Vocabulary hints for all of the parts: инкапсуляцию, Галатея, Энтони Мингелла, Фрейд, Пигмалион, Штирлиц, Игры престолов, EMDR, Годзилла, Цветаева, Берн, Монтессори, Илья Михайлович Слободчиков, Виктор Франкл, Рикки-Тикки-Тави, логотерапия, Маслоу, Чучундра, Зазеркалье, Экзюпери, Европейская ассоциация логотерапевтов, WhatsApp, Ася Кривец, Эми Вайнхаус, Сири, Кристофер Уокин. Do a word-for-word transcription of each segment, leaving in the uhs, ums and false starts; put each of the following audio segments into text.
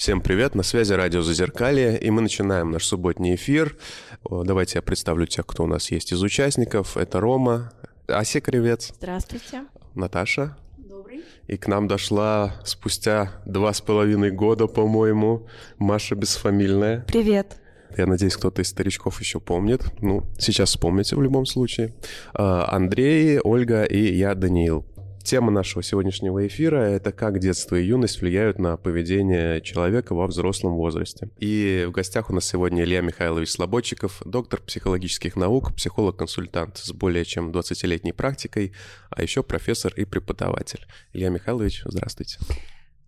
Всем привет, на связи радио «Зазеркалье», и мы начинаем наш субботний эфир. Давайте я представлю тех, кто у нас есть из участников. Это Рома, Ася Кривец. Здравствуйте. Наташа. Добрый. И к нам дошла спустя два с половиной года, по-моему, Маша Бесфамильная. Привет. Я надеюсь, кто-то из старичков еще помнит. Ну, сейчас вспомните в любом случае. Андрей, Ольга и я, Даниил. Тема нашего сегодняшнего эфира — это как детство и юность влияют на поведение человека во взрослом возрасте. И в гостях у нас сегодня Илья Михайлович Слободчиков, доктор психологических наук, психолог-консультант с более чем двадцатилетней практикой, а еще профессор и преподаватель. Илья Михайлович, здравствуйте.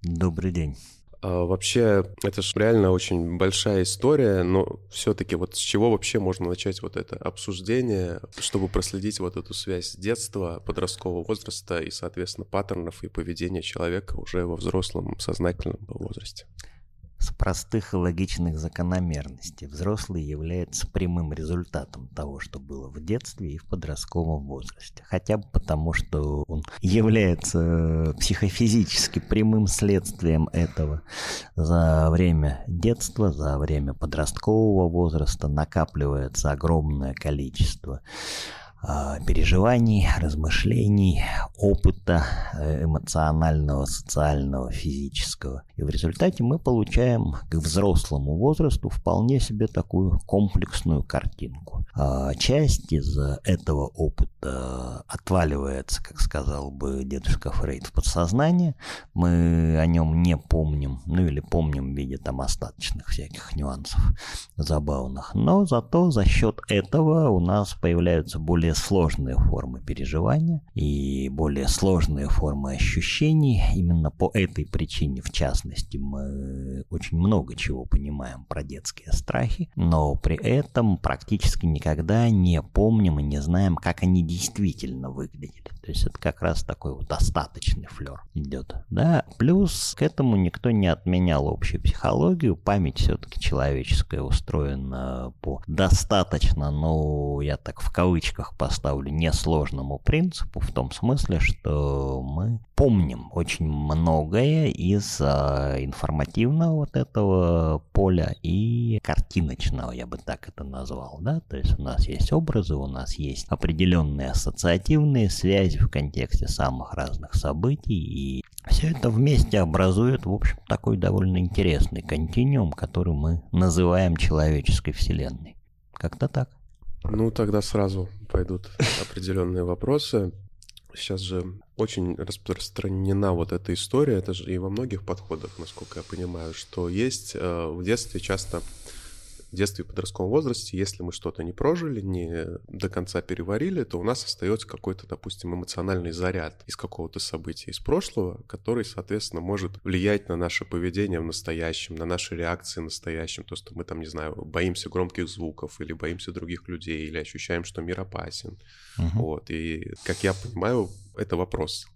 Добрый день. Вообще, это же реально очень большая история, но все-таки вот с чего вообще можно начать вот это обсуждение, чтобы проследить вот эту связь детства, подросткового возраста и, соответственно, паттернов и поведения человека уже во взрослом сознательном возрасте? С простых и логичных закономерностей. Взрослый является прямым результатом того, что было в детстве и в подростковом возрасте. Хотя бы потому, что он является психофизически прямым следствием этого. За время детства, за время подросткового возраста накапливается огромное количество переживаний, размышлений, опыта эмоционального, социального, физического. И в результате мы получаем к взрослому возрасту вполне себе такую комплексную картинку. Часть из этого опыта отваливается, как сказал бы дедушка Фрейд, в подсознание. Мы о нем не помним, ну или помним в виде там остаточных всяких нюансов забавных. Но зато за счет этого у нас появляются более сложные формы переживания и более сложные формы ощущений. Именно по этой причине, в частности, мы очень много чего понимаем про детские страхи, но при этом практически никогда не помним и не знаем, как они действительно выглядели. То есть это как раз такой вот остаточный флер идет. Да? Плюс к этому никто не отменял общую психологию. Память все-таки человеческая устроена по достаточно, ну, я так в кавычках поставлю, несложному принципу, в том смысле, что мы помним очень многое из информативного вот этого поля и картиночного, я бы так это назвал, да, то есть у нас есть образы, у нас есть определенные ассоциативные связи в контексте самых разных событий, и все это вместе образует, в общем, такой довольно интересный континуум, который мы называем человеческой вселенной. Как-то так. Ну, тогда сразу пойдут определенные вопросы. Сейчас же очень распространена вот эта история, это же и во многих подходах, насколько я понимаю, что есть э, в детстве часто, в детстве и подростковом возрасте, если мы что-то не прожили, не до конца переварили, то у нас остается какой-то, допустим, эмоциональный заряд из какого-то события из прошлого, который, соответственно, может влиять на наше поведение в настоящем, на наши реакции в настоящем, то, что мы там, не знаю, боимся громких звуков или боимся других людей, или ощущаем, что мир опасен. Угу. Вот. И, как я понимаю, это вопрос.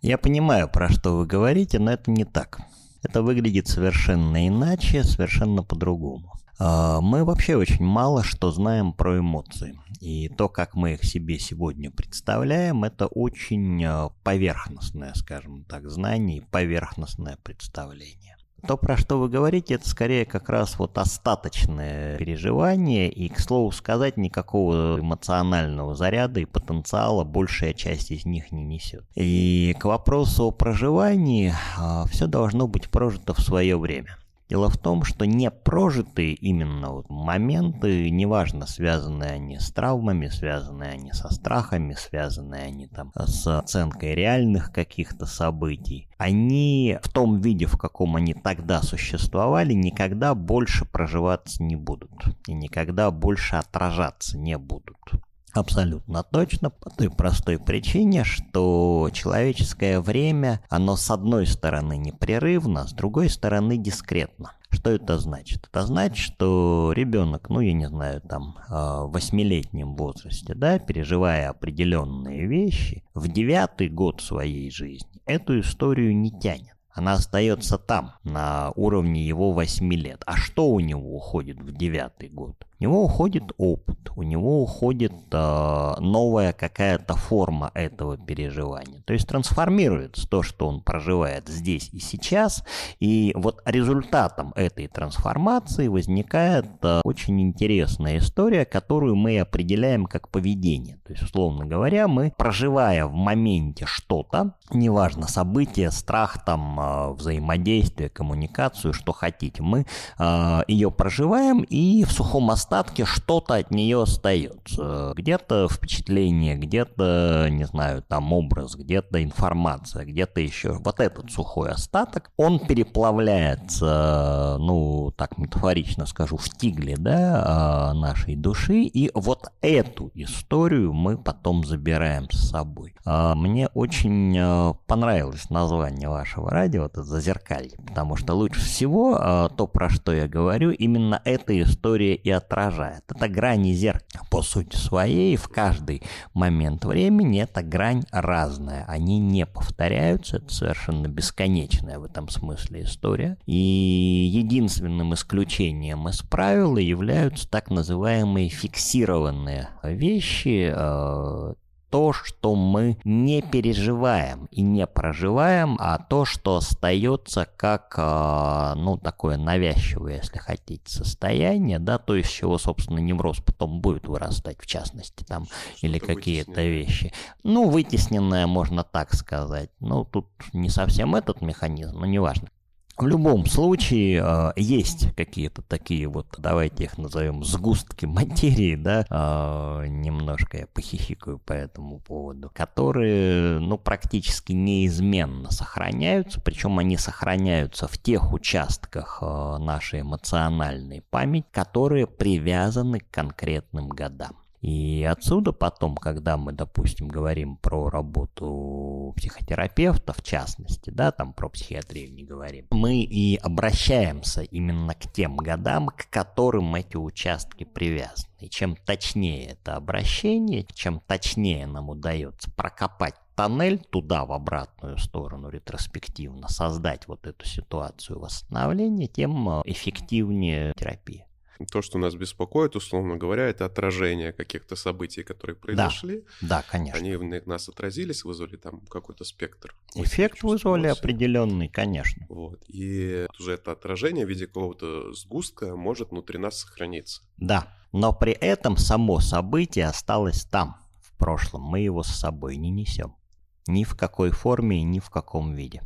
Я понимаю, про что вы говорите, но это не так. Это выглядит совершенно иначе, совершенно по-другому. Мы вообще очень мало что знаем про эмоции. И то, как мы их себе сегодня представляем, это очень поверхностное, скажем так, знание и поверхностное представление. То, про что вы говорите, это скорее как раз вот остаточное переживание, и, к слову сказать, никакого эмоционального заряда и потенциала большая часть из них не несет. И к вопросу о проживании, все должно быть прожито в свое время. Дело в том, что непрожитые именно вот моменты, неважно, связаны они с травмами, связаны они со страхами, связаны они там с оценкой реальных каких-то событий, они в том виде, в каком они тогда существовали, никогда больше проживаться не будут и никогда больше отражаться не будут. Абсолютно точно, по той простой причине, что человеческое время, оно с одной стороны непрерывно, с другой стороны дискретно. Что это значит? Это значит, что ребенок, ну я не знаю, там в восьмилетнем возрасте, да, переживая определенные вещи, в девятый год своей жизни эту историю не тянет. она остается там, на уровне его восьми лет. А что у него уходит в девятый год? У него уходит опыт, у него уходит э, новая какая-то форма этого переживания. То есть трансформируется то, что он проживает здесь и сейчас. И вот результатом этой трансформации возникает э, очень интересная история, которую мы определяем как поведение. То есть, условно говоря, мы, проживая в моменте что-то, неважно, событие, страх, там, э, взаимодействие, коммуникацию, что хотите, мы э, ее проживаем, и в сухом остатке что-то от нее остается. Где-то впечатление, где-то, не знаю, там образ, где-то информация, где-то еще. Вот этот сухой остаток, он переплавляется, ну, так метафорично скажу, в тигле, да, нашей души. И вот эту историю мы потом забираем с собой. Мне очень понравилось название вашего радио, это «Зазеркалье», потому что лучше всего то, про что я говорю, именно эта история и отражается. Это грани зеркала по сути своей, в каждый момент времени эта грань разная, они не повторяются, это совершенно бесконечная в этом смысле история. И единственным исключением из правила являются так называемые фиксированные вещи, э- то, что мы не переживаем и не проживаем, а то, что остается как, ну, такое навязчивое, если хотите, состояние, да, то, из чего, собственно, невроз потом будет вырастать, в частности, там, что-то или какие-то вытесненное. Вещи. Ну, вытесненное, можно так сказать. Ну, тут не совсем этот механизм, но неважно. В любом случае, есть какие-то такие вот, давайте их назовем, сгустки материи, да, немножко я похихикаю по этому поводу, которые, ну, практически неизменно сохраняются, причем они сохраняются в тех участках нашей эмоциональной памяти, которые привязаны к конкретным годам. И отсюда потом, когда мы, допустим, говорим про работу психотерапевта, в частности, да, там про психиатрию не говорим, мы и обращаемся именно к тем годам, к которым эти участки привязаны. И чем точнее это обращение, чем точнее нам удается прокопать тоннель туда, в обратную сторону, ретроспективно, создать вот эту ситуацию восстановления, тем эффективнее терапия. То, что нас беспокоит, условно говоря, это отражение каких-то событий, которые произошли. Да, да, конечно. Они в нас отразились, вызвали там какой-то спектр. Эффект вызвали определенный, конечно. Вот. И уже это отражение в виде какого-то сгустка может внутри нас сохраниться. Да, но при этом само событие осталось там, в прошлом. Мы его с собой не несем. Ни в какой форме и ни в каком виде.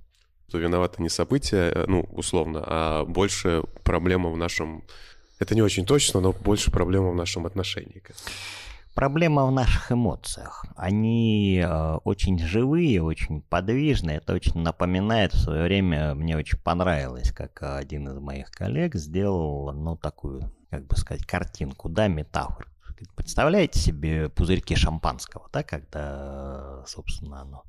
Что виноваты не события, ну, условно, а больше проблема в нашем... Это не очень точно, но больше проблема в нашем отношении. Проблема в наших эмоциях. Они э, очень живые, очень подвижные. Это очень напоминает в свое время, мне очень понравилось, как один из моих коллег сделал, ну, такую, как бы сказать, картинку, да, метафору. Представляете себе пузырьки шампанского, да, когда, собственно, оно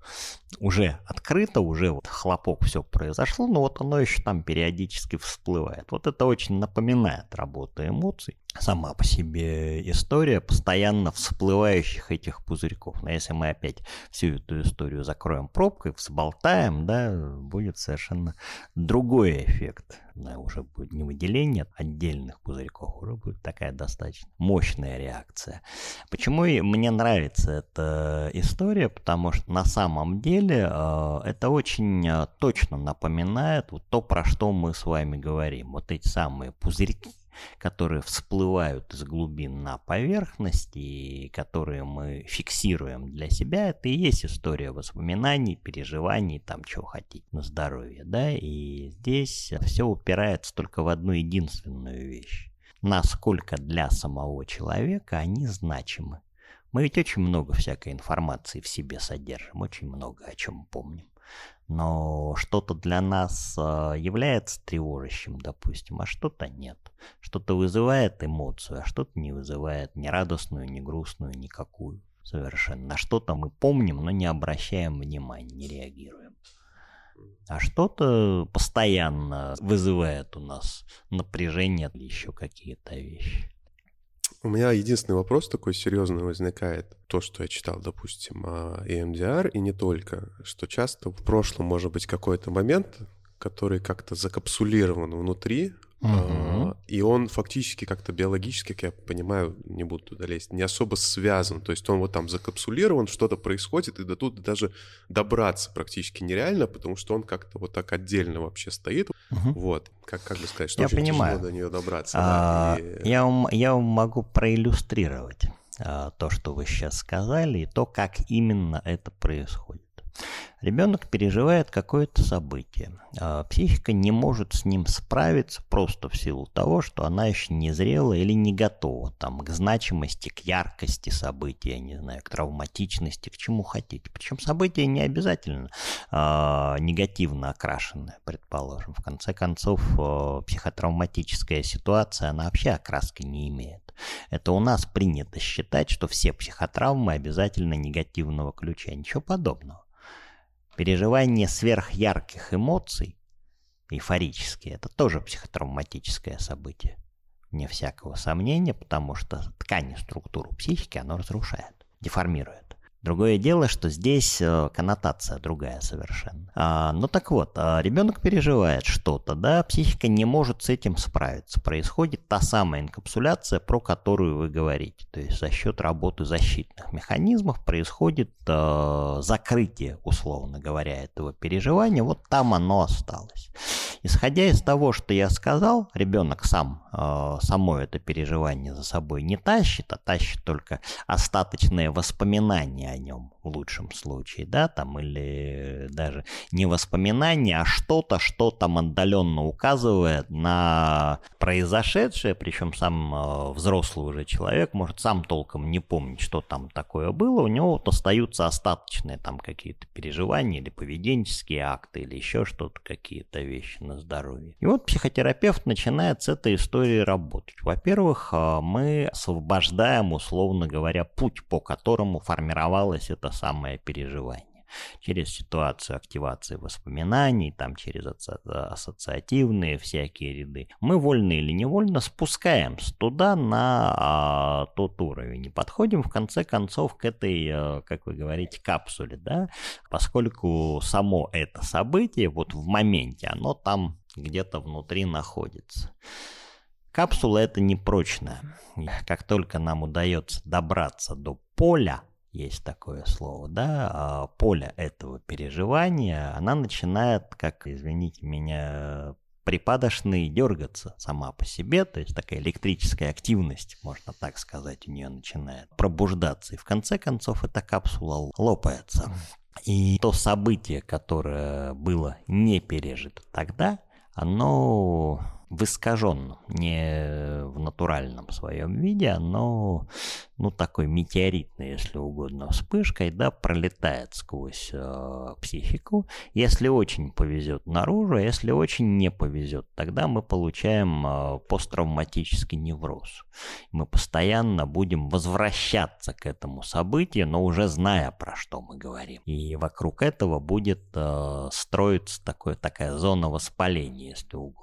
уже открыто, уже вот хлопок, все произошло, но вот оно еще там периодически всплывает. Вот это очень напоминает работу эмоций. Сама по себе история постоянно всплывающих этих пузырьков. Но если мы опять всю эту историю закроем пробкой, взболтаем, да, будет совершенно другой эффект. Да, уже будет не выделение отдельных пузырьков, уже будет такая достаточно мощная реакция. Почему мне нравится эта история? Потому что на самом деле э, это очень точно напоминает вот то, про что мы с вами говорим. Вот эти самые пузырьки, которые всплывают из глубин на поверхность и которые мы фиксируем для себя, это и есть история воспоминаний, переживаний, там чего хотите, на здоровье, да, и здесь все упирается только в одну единственную вещь: насколько для самого человека они значимы. Мы ведь очень много всякой информации в себе содержим, очень много о чем помним. Но что-то для нас является тревожащим, допустим, а что-то нет. Что-то вызывает эмоцию, а что-то не вызывает ни радостную, ни грустную, никакую совершенно. На что-то мы помним, но не обращаем внимания, не реагируем. А что-то постоянно вызывает у нас напряжение или еще какие-то вещи. У меня единственный вопрос такой серьезный возникает. То, что я читал, допустим, о и эм ди ар и не только, что часто в прошлом может быть какой-то момент, который как-то закапсулирован внутри, угу. и он фактически как-то биологически, как я понимаю, не буду туда лезть, не особо связан. То есть он вот там закапсулирован, что-то происходит, и до тут даже добраться практически нереально, потому что он как-то вот так отдельно вообще стоит. Угу. Вот, как, как бы сказать, что я очень понимаю. Тяжело до нее добраться. А, да, и... я, вам, я вам могу проиллюстрировать а, то, что вы сейчас сказали, и то, как именно это происходит. Ребенок переживает какое-то событие. Психика не может с ним справиться просто в силу того, что она еще не зрела или не готова там, к значимости, к яркости события, не знаю, к травматичности, к чему хотите. Причем события не обязательно э, негативно окрашенное, предположим. В конце концов, э, психотравматическая ситуация, она вообще окраски не имеет. Это у нас принято считать, что все психотравмы обязательно негативного ключа. Ничего подобного. Переживание сверхярких эмоций, эйфорические, это тоже психотравматическое событие. Не всякого сомнения, потому что ткань и структуру психики оно разрушает, деформирует. Другое дело, что здесь коннотация другая совершенно. А, ну так вот, ребенок переживает что-то, да, психика не может с этим справиться. Происходит та самая инкапсуляция, про которую вы говорите. То есть за счет работы защитных механизмов происходит э, закрытие, условно говоря, этого переживания. Вот там оно осталось. Исходя из того, что я сказал, ребенок сам э, само это переживание за собой не тащит, а тащит только остаточные воспоминания о нем в лучшем случае, да, там, или даже не воспоминания, а что-то, что там отдаленно указывает на произошедшее, причем сам взрослый уже человек может сам толком не помнить, что там такое было, у него вот остаются остаточные там какие-то переживания или поведенческие акты, или еще что-то, какие-то вещи на здоровье. И вот психотерапевт начинает с этой истории работать. Во-первых, мы освобождаем, условно говоря, путь, по которому формировалось это самое переживание. Через ситуацию активации воспоминаний, там через ассоциативные всякие ряды. Мы вольно или невольно спускаемся туда на а, тот уровень и подходим в конце концов к этой, как вы говорите, капсуле, да? Поскольку само это событие вот в моменте, оно там где-то внутри находится. Капсула это непрочная. Как только нам удается добраться до поля, есть такое слово, да, поле этого переживания, она начинает, как, извините меня, припадочно дергаться сама по себе, то есть такая электрическая активность, можно так сказать, у нее начинает пробуждаться, и в конце концов эта капсула лопается. И то событие, которое было не пережито тогда, оно... в искаженном, не в натуральном своем виде, но ну, такой метеоритной, если угодно, вспышкой, да, пролетает сквозь э, психику. Если очень повезет наружу, если очень не повезет, тогда мы получаем э, посттравматический невроз. Мы постоянно будем возвращаться к этому событию, но уже зная, про что мы говорим. И вокруг этого будет э, строиться такое, такая зона воспаления, если угодно.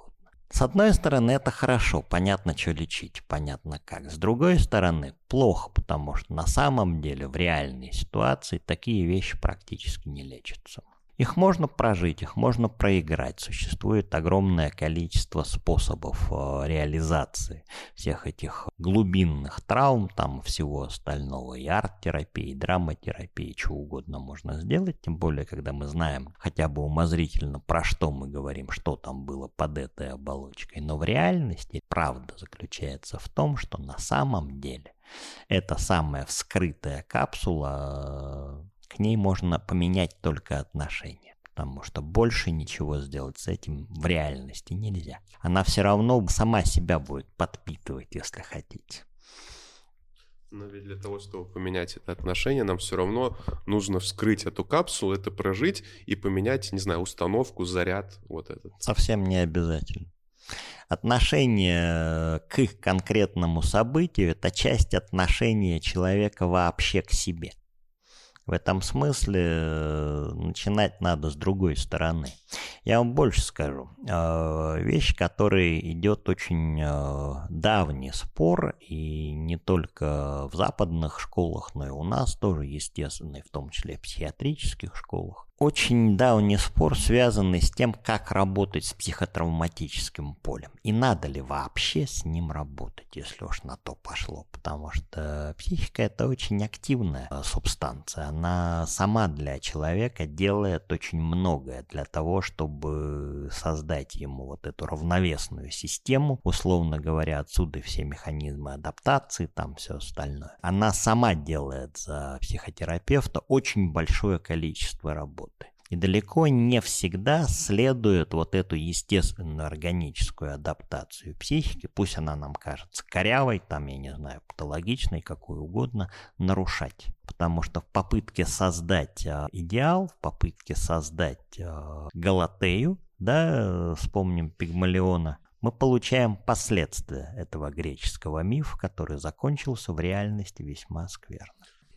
С одной стороны, это хорошо, понятно, что лечить, понятно как. С другой стороны, плохо, потому что на самом деле в реальной ситуации такие вещи практически не лечатся. Их можно прожить, их можно проиграть. Существует огромное количество способов реализации всех этих глубинных травм, там всего остального, и арт-терапии, и драматерапии, чего угодно можно сделать, тем более, когда мы знаем хотя бы умозрительно, про что мы говорим, что там было под этой оболочкой. Но в реальности правда заключается в том, что на самом деле эта самая вскрытая капсула... К ней можно поменять только отношение, потому что больше ничего сделать с этим в реальности нельзя. Она все равно сама себя будет подпитывать, если хотите. Но ведь для того, чтобы поменять это отношение, нам все равно нужно вскрыть эту капсулу, это прожить и поменять, не знаю, установку, заряд, вот этот. Совсем не обязательно. Отношение к их конкретному событию – это часть отношения человека вообще к себе. В этом смысле начинать надо с другой стороны. Я вам больше скажу. Вещь, которой идет очень давний спор, и не только в западных школах, но и у нас тоже, естественно, и в том числе в психиатрических школах. очень давний спор, связанный с тем, как работать с психотравматическим полем. И надо ли вообще с ним работать, если уж на то пошло. Потому что психика – это очень активная субстанция. Она сама для человека делает очень многое для того, чтобы создать ему вот эту равновесную систему. Условно говоря, отсюда все механизмы адаптации, там все остальное. Она сама делает за психотерапевта очень большое количество работы. И далеко не всегда следует вот эту естественную органическую адаптацию психики, пусть она нам кажется корявой, там, я не знаю, патологичной, какую угодно, нарушать. Потому что в попытке создать идеал, в попытке создать галатею, да, вспомним Пигмалиона, мы получаем последствия этого греческого мифа, который закончился в реальности весьма скверно.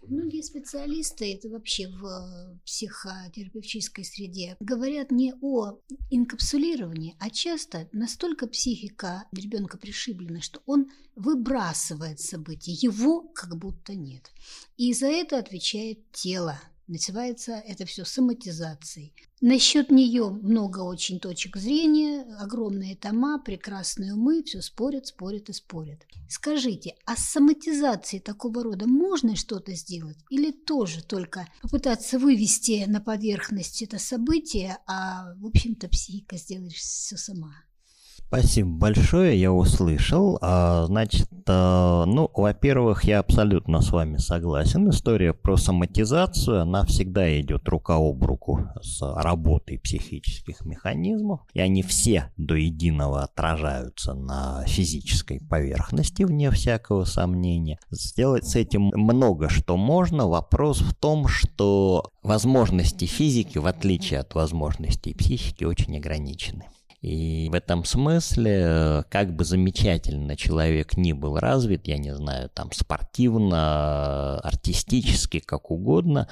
Многие специалисты, это вообще в психотерапевтической среде, говорят не о инкапсулировании, а часто настолько психика ребенка пришиблена, что он выбрасывает события, его как будто нет. И за это отвечает тело. Называется это все соматизацией. Насчет нее много очень точек зрения, огромные тома, прекрасные умы, все спорят, спорят и спорят. Скажите, а с соматизацией такого рода можно что-то сделать? Или тоже только попытаться вывести на поверхность это событие, а, в общем-то, психика сделает все сама? Спасибо большое, я услышал. Значит, ну, во-первых, я абсолютно с вами согласен. История про соматизацию, она всегда идет рука об руку с работой психических механизмов. И они все до единого отражаются на физической поверхности, вне всякого сомнения. Сделать с этим много что можно. Вопрос в том, что возможности физики, в отличие от возможностей психики, очень ограничены. И в этом смысле, как бы замечательно человек ни был развит, я не знаю, там спортивно, артистически, как угодно,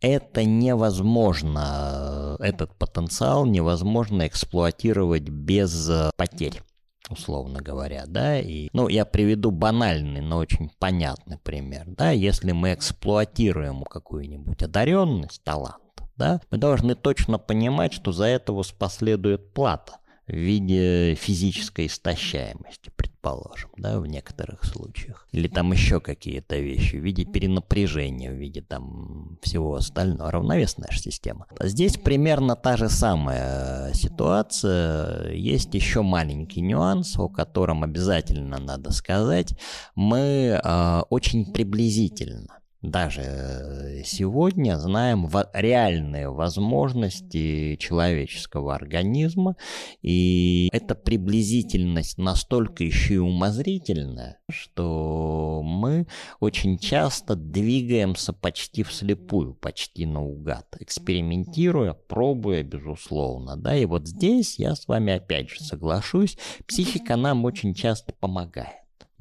это невозможно, этот потенциал невозможно эксплуатировать без потерь, условно говоря, да, и, ну, я приведу банальный, но очень понятный пример, да, если мы эксплуатируем какую-нибудь одаренность, талант, да, мы должны точно понимать, что за этого последует плата в виде физической истощаемости, предположим, да, в некоторых случаях. Или там еще какие-то вещи в виде перенапряжения, в виде там всего остального. Равновесная же система. Здесь примерно та же самая ситуация. Есть еще маленький нюанс, о котором обязательно надо сказать. Мы э, очень приблизительно даже сегодня знаем реальные возможности человеческого организма, и эта приблизительность настолько еще и умозрительная, что мы очень часто двигаемся почти вслепую, почти наугад, экспериментируя, пробуя, безусловно, да, и вот здесь я с вами опять же соглашусь, психика нам очень часто помогает.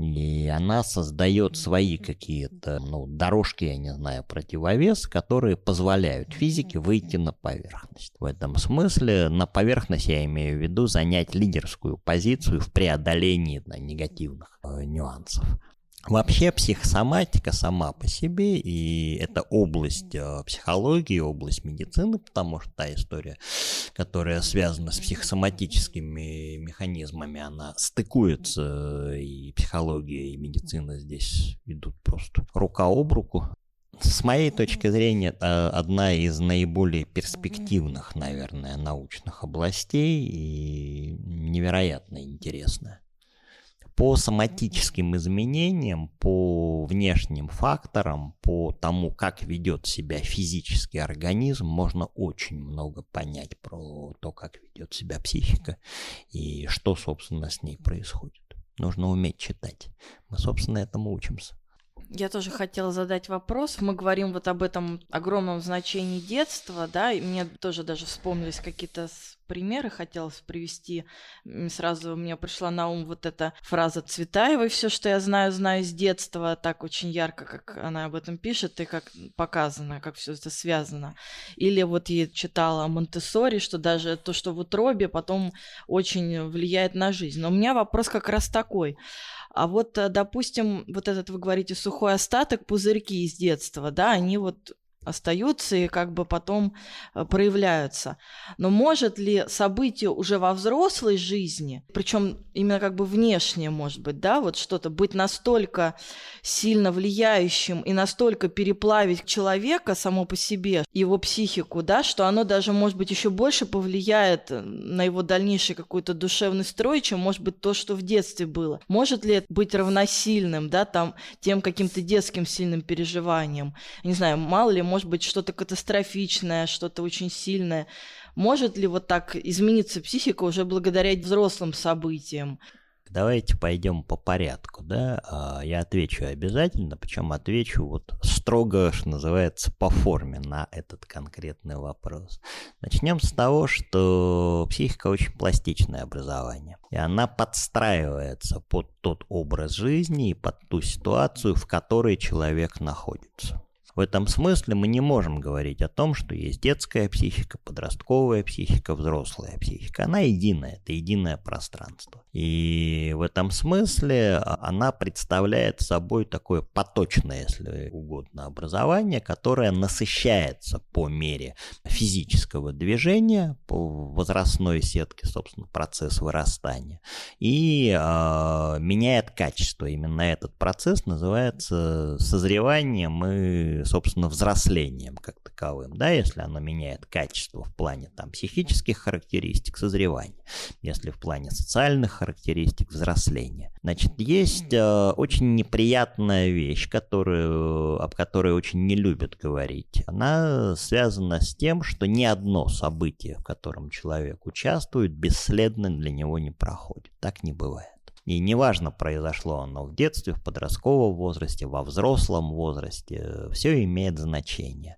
И она создает свои какие-то, ну, дорожки, я не знаю, противовес, которые позволяют физике выйти на поверхность. В этом смысле на поверхность я имею в виду занять лидерскую позицию в преодолении, да, негативных э, нюансов. Вообще психосоматика сама по себе, и это область психологии, область медицины, потому что та история, которая связана с психосоматическими механизмами, она стыкуется, и психология, и медицина здесь идут просто рука об руку. С моей точки зрения, это одна из наиболее перспективных, наверное, научных областей и невероятно интересная. По соматическим изменениям, по внешним факторам, по тому, как ведет себя физический организм, можно очень много понять про то, как ведет себя психика и что, собственно, с ней происходит. Нужно уметь читать. Мы, собственно, этому учимся. Я тоже хотела задать вопрос. Мы говорим вот об этом огромном значении детства, да, и мне тоже даже вспомнились какие-то примеры, хотелось привести. Сразу мне пришла на ум вот эта фраза Цветаевой: «Все, что я знаю, знаю с детства», так очень ярко, как она об этом пишет и как показано, как все это связано. Или вот я читала Монтессори, что даже то, что в утробе, потом очень влияет на жизнь. Но у меня вопрос как раз такой. А вот, допустим, вот этот, вы говорите, сухой остаток, пузырьки из детства, да, они вот остаются и как бы потом проявляются. Но может ли событие уже во взрослой жизни, причем именно как бы внешнее, может быть, да, вот что-то быть настолько сильно влияющим и настолько переплавить человека само по себе, его психику, да, что оно даже, может быть, еще больше повлияет на его дальнейший какой-то душевный строй, чем, может быть, то, что в детстве было. Может ли это быть равносильным, да, там, тем каким-то детским сильным переживанием? Не знаю, мало ли, может быть, что-то катастрофичное, что-то очень сильное. Может ли вот так измениться психика уже благодаря взрослым событиям? Давайте пойдем по порядку, да? Я отвечу обязательно, причем отвечу вот строго, что называется, по форме на этот конкретный вопрос. Начнем с того, что психика очень пластичное образование, и она подстраивается под тот образ жизни и под ту ситуацию, в которой человек находится. В этом смысле мы не можем говорить о том, что есть детская психика, подростковая психика, взрослая психика. Она единая, это единое пространство. И в этом смысле она представляет собой такое поточное, если угодно, образование, которое насыщается по мере физического движения, по возрастной сетке, собственно, процесс вырастания, и э, меняет качество. Именно этот процесс называется созреванием и собственно, взрослением как таковым, да, если оно меняет качество в плане там, психических характеристик созревания, если в плане социальных характеристик взросления. Значит, есть э, очень неприятная вещь, которую, об которой очень не любят говорить. Она связана с тем, что ни одно событие, в котором человек участвует, бесследно для него не проходит. Так не бывает. И неважно, произошло оно в детстве, в подростковом возрасте, во взрослом возрасте, все имеет значение.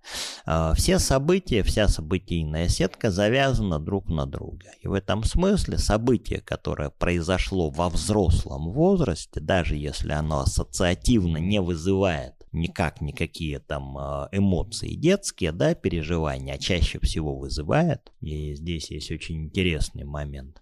Все события, вся событийная сетка завязана друг на друга. И в этом смысле событие, которое произошло во взрослом возрасте, даже если оно ассоциативно не вызывает никак никакие там эмоции детские, да, переживания, а чаще всего вызывает. И здесь есть очень интересный момент.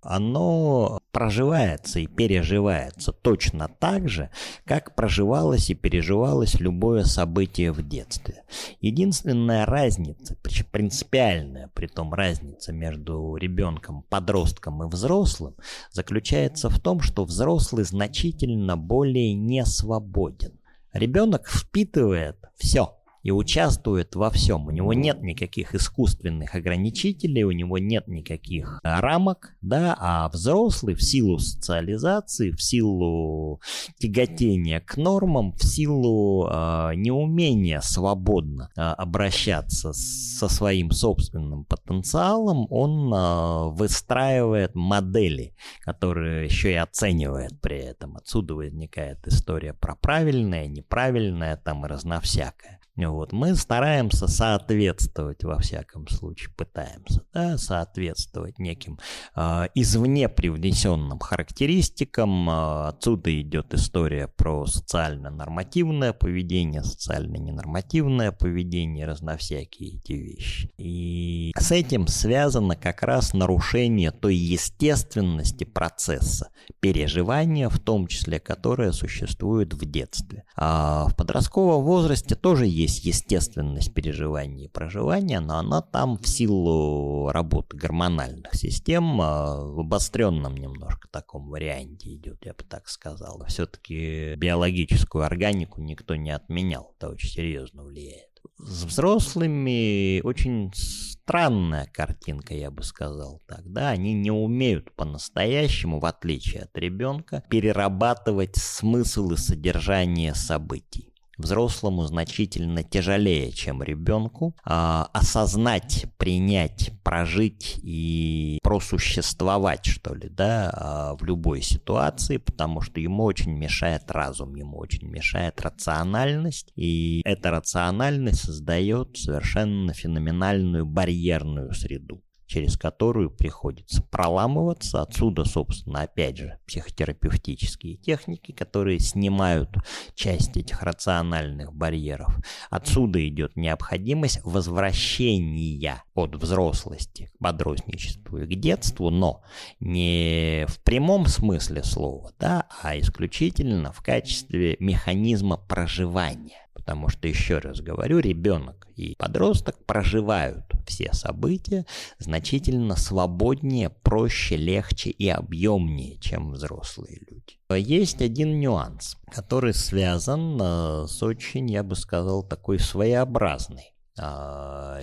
Оно проживается и переживается точно так же, как проживалось и переживалось любое событие в детстве. Единственная разница, принципиальная, притом разница между ребенком, подростком и взрослым, заключается в том, что взрослый значительно более не свободен. Ребенок впитывает все. И участвует во всем. У него нет никаких искусственных ограничителей, у него нет никаких рамок, да, а взрослый в силу социализации, в силу тяготения к нормам, в силу э, неумения свободно э, обращаться со своим собственным потенциалом, он э, выстраивает модели, которые еще и оценивает при этом. Отсюда возникает история про правильное, неправильное, там и разновсякое. Вот, мы стараемся соответствовать, во всяком случае, пытаемся, да, соответствовать неким э, извне привнесенным характеристикам. Отсюда идет история про социально-нормативное поведение, социально-ненормативное поведение, разновсякие эти вещи. И с этим связано как раз нарушение той естественности процесса переживания, в том числе, которое существует в детстве. А в подростковом возрасте тоже есть естественность переживания и проживания, но она там в силу работы гормональных систем в обостренном немножко таком варианте идет, я бы так сказал. Все-таки биологическую органику никто не отменял, это очень серьезно влияет. С взрослыми очень странная картинка, я бы сказал так, да, они не умеют по-настоящему, в отличие от ребенка, перерабатывать смысл и содержание событий. Взрослому значительно тяжелее, чем ребенку, а, осознать, принять, прожить и просуществовать, что ли, да, а, в любой ситуации, потому что ему очень мешает разум, ему очень мешает рациональность, и эта рациональность создает совершенно феноменальную барьерную среду, через которую приходится проламываться. Отсюда, собственно, опять же, психотерапевтические техники, которые снимают часть этих рациональных барьеров. Отсюда идет необходимость возвращения от взрослости к подростничеству и к детству, но не в прямом смысле слова, да, а исключительно в качестве механизма проживания. Потому что, еще раз говорю, ребенок и подросток проживают все события значительно свободнее, проще, легче и объемнее, чем взрослые люди. Есть один нюанс, который связан с очень, я бы сказал, такой своеобразной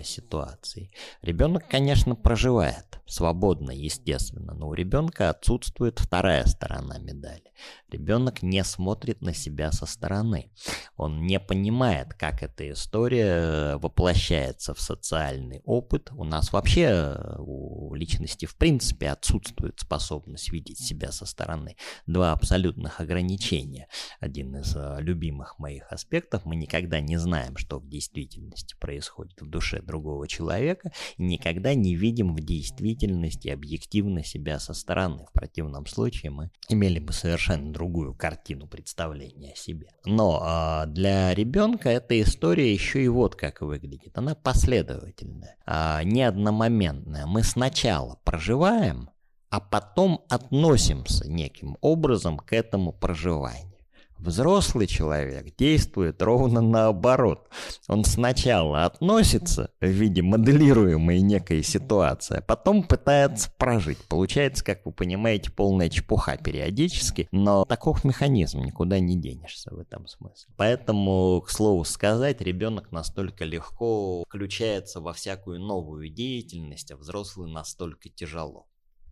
ситуацией. Ребенок, конечно, проживает свободно, естественно, но у ребенка отсутствует вторая сторона медали. Ребенок не смотрит на себя со стороны. Он не понимает, как эта история воплощается в социальный опыт. У нас вообще, у личности в принципе отсутствует способность видеть себя со стороны. Два абсолютных ограничения. Один из любимых моих аспектов. Мы никогда не знаем, что в действительности происходит в душе другого человека. И никогда не видим в действительности объективно себя со стороны. В противном случае мы имели бы совершенно другое другую картину представления о себе. Но а, для ребенка эта история еще и вот как выглядит. Она последовательная, а, не одномоментная. Мы сначала проживаем, а потом относимся неким образом к этому проживанию. Взрослый человек действует ровно наоборот. Он сначала относится в виде моделируемой некой ситуации, а потом пытается прожить. Получается, как вы понимаете, полная чепуха периодически, но таков механизм, никуда не денешься в этом смысле. Поэтому, к слову сказать, ребенок настолько легко включается во всякую новую деятельность, а взрослый настолько тяжело.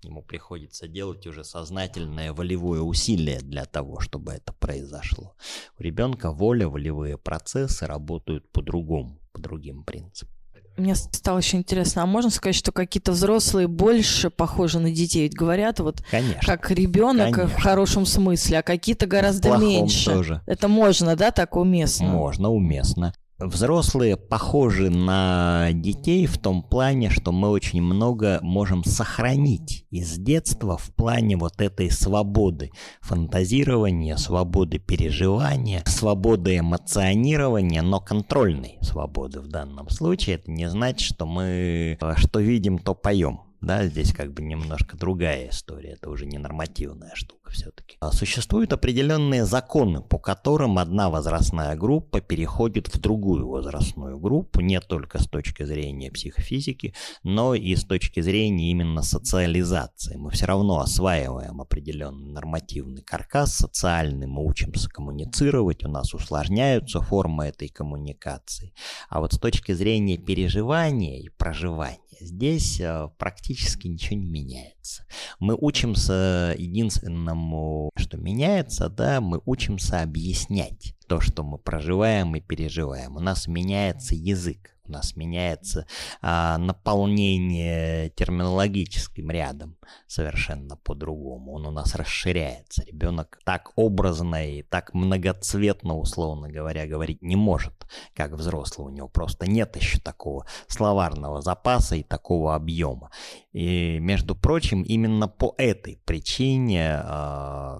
Ему приходится делать уже сознательное волевое усилие для того, чтобы это произошло. У ребенка воля, волевые процессы работают по-другому, по другим принципам. Мне стало очень интересно, а можно сказать, что какие-то взрослые больше похожи на детей? Ведь говорят, вот конечно, как ребенок конечно. В хорошем смысле, а какие-то гораздо в меньше. Тоже. Это можно, да, так уместно? Можно, уместно. Взрослые похожи на детей в том плане, что мы очень много можем сохранить из детства в плане вот этой свободы фантазирования, свободы переживания, свободы эмоционирования, но контрольной свободы в данном случае. Это не значит, что мы что видим, то поем. Да, здесь как бы немножко другая история, это уже не нормативная штука все-таки. Существуют определенные законы, по которым одна возрастная группа переходит в другую возрастную группу, не только с точки зрения психофизики, но и с точки зрения именно социализации. Мы все равно осваиваем определенный нормативный каркас социальный, мы учимся коммуницировать, у нас усложняются формы этой коммуникации. А вот с точки зрения переживания и проживания здесь практически ничего не меняется. Мы учимся единственному, что меняется, да, мы учимся объяснять то, что мы проживаем и переживаем. У нас меняется язык. У нас меняется а, наполнение терминологическим рядом совершенно по-другому. Он у нас расширяется. Ребенок так образно и так многоцветно, условно говоря, говорить не может, как взрослый. У него просто нет еще такого словарного запаса и такого объема. И, между прочим, именно по этой причине а,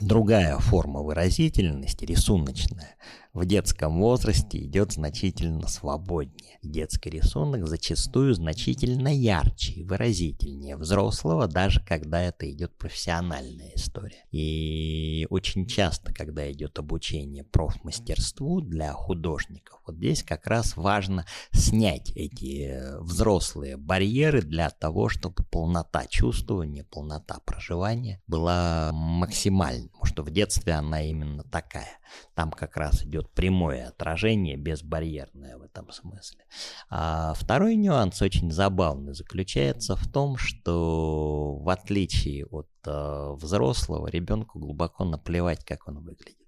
другая форма выразительности, рисуночная, в детском возрасте идет значительно свободнее. Детский рисунок зачастую значительно ярче и выразительнее взрослого, даже когда это идет профессиональная история. И очень часто, когда идет обучение профмастерству для художников, вот здесь как раз важно снять эти взрослые барьеры для того, чтобы полнота чувствования, полнота проживания была максимальной. Потому что в детстве она именно такая. Там как раз идет прямое отражение, безбарьерное в этом смысле. А второй нюанс очень забавный заключается в том, что в отличие от э, взрослого, ребенку глубоко наплевать, как он выглядит.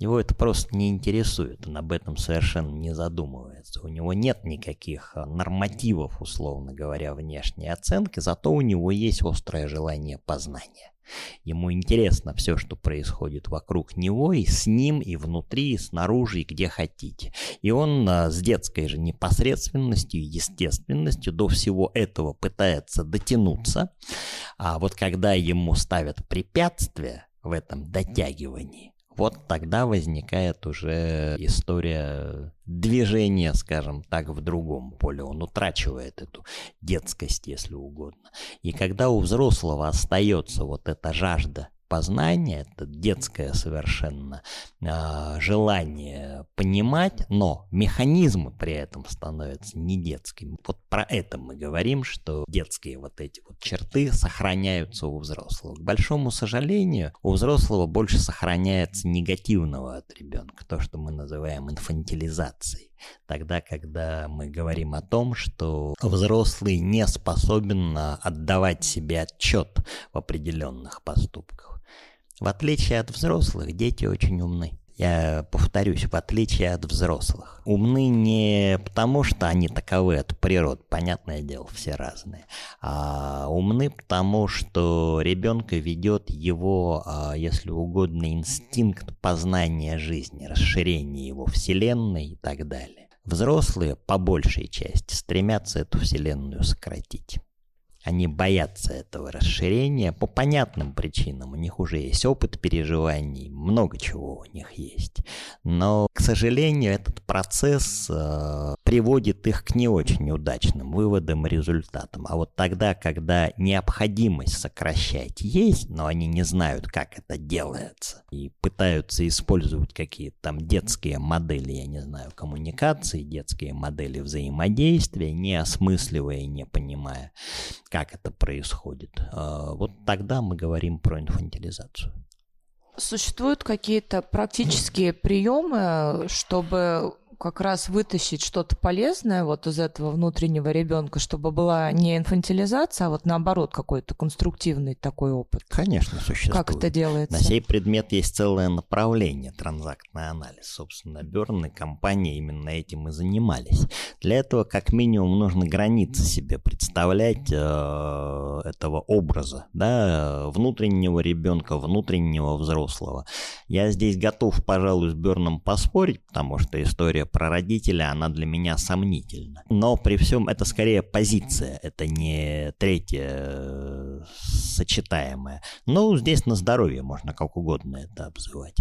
Его это просто не интересует, он об этом совершенно не задумывается. У него нет никаких нормативов, условно говоря, внешней оценки, зато у него есть острое желание познания. Ему интересно все, что происходит вокруг него, и с ним, и внутри, и снаружи, и где хотите. И он с детской же непосредственностью и естественностью до всего этого пытается дотянуться. А вот когда ему ставят препятствия в этом дотягивании, вот тогда возникает уже история движения, скажем так, в другом поле. Он утрачивает эту детскость, если угодно. И когда у взрослого остается вот эта жажда познание, это детское совершенно э, желание понимать, но механизмы при этом становятся не детскими. Вот про это мы говорим, что детские вот эти вот черты сохраняются у взрослого. К большому сожалению, у взрослого больше сохраняется негативного от ребенка, то, что мы называем инфантилизацией. Тогда, когда мы говорим о том, что взрослый не способен отдавать себе отчет в определенных поступках. В отличие от взрослых, дети очень умны. Я повторюсь, в отличие от взрослых. Умны не потому, что они таковы от природы, понятное дело, все разные, а умны потому, что ребенка ведет его, если угодно, инстинкт познания жизни, расширение его вселенной и так далее. Взрослые, по большей части, стремятся эту вселенную сократить. Они боятся этого расширения по понятным причинам. У них уже есть опыт переживаний, много чего у них есть. Но, к сожалению, этот процесс э, приводит их к не очень удачным выводам и результатам. А вот тогда, когда необходимость сокращать есть, но они не знают, как это делается, и пытаются использовать какие-то там детские модели, я не знаю, коммуникации, детские модели взаимодействия, не осмысливая, не понимая, как это происходит. Вот тогда мы говорим про инфантилизацию. Существуют какие-то практические приемы, чтобы как раз вытащить что-то полезное вот из этого внутреннего ребенка, чтобы была не инфантилизация, а вот наоборот какой-то конструктивный такой опыт? Конечно, существует. Как это делается? На сей предмет есть целое направление – транзактный анализ. Собственно, Берн и компания именно этим и занимались. Для этого как минимум нужно границы себе представлять э, этого образа, да, внутреннего ребенка, внутреннего взрослого. Я здесь готов, пожалуй, с Берном поспорить, потому что история про родителя, она для меня сомнительна. Но при всем это скорее позиция, это не третье сочетаемое. Но здесь на здоровье можно как угодно это обзывать.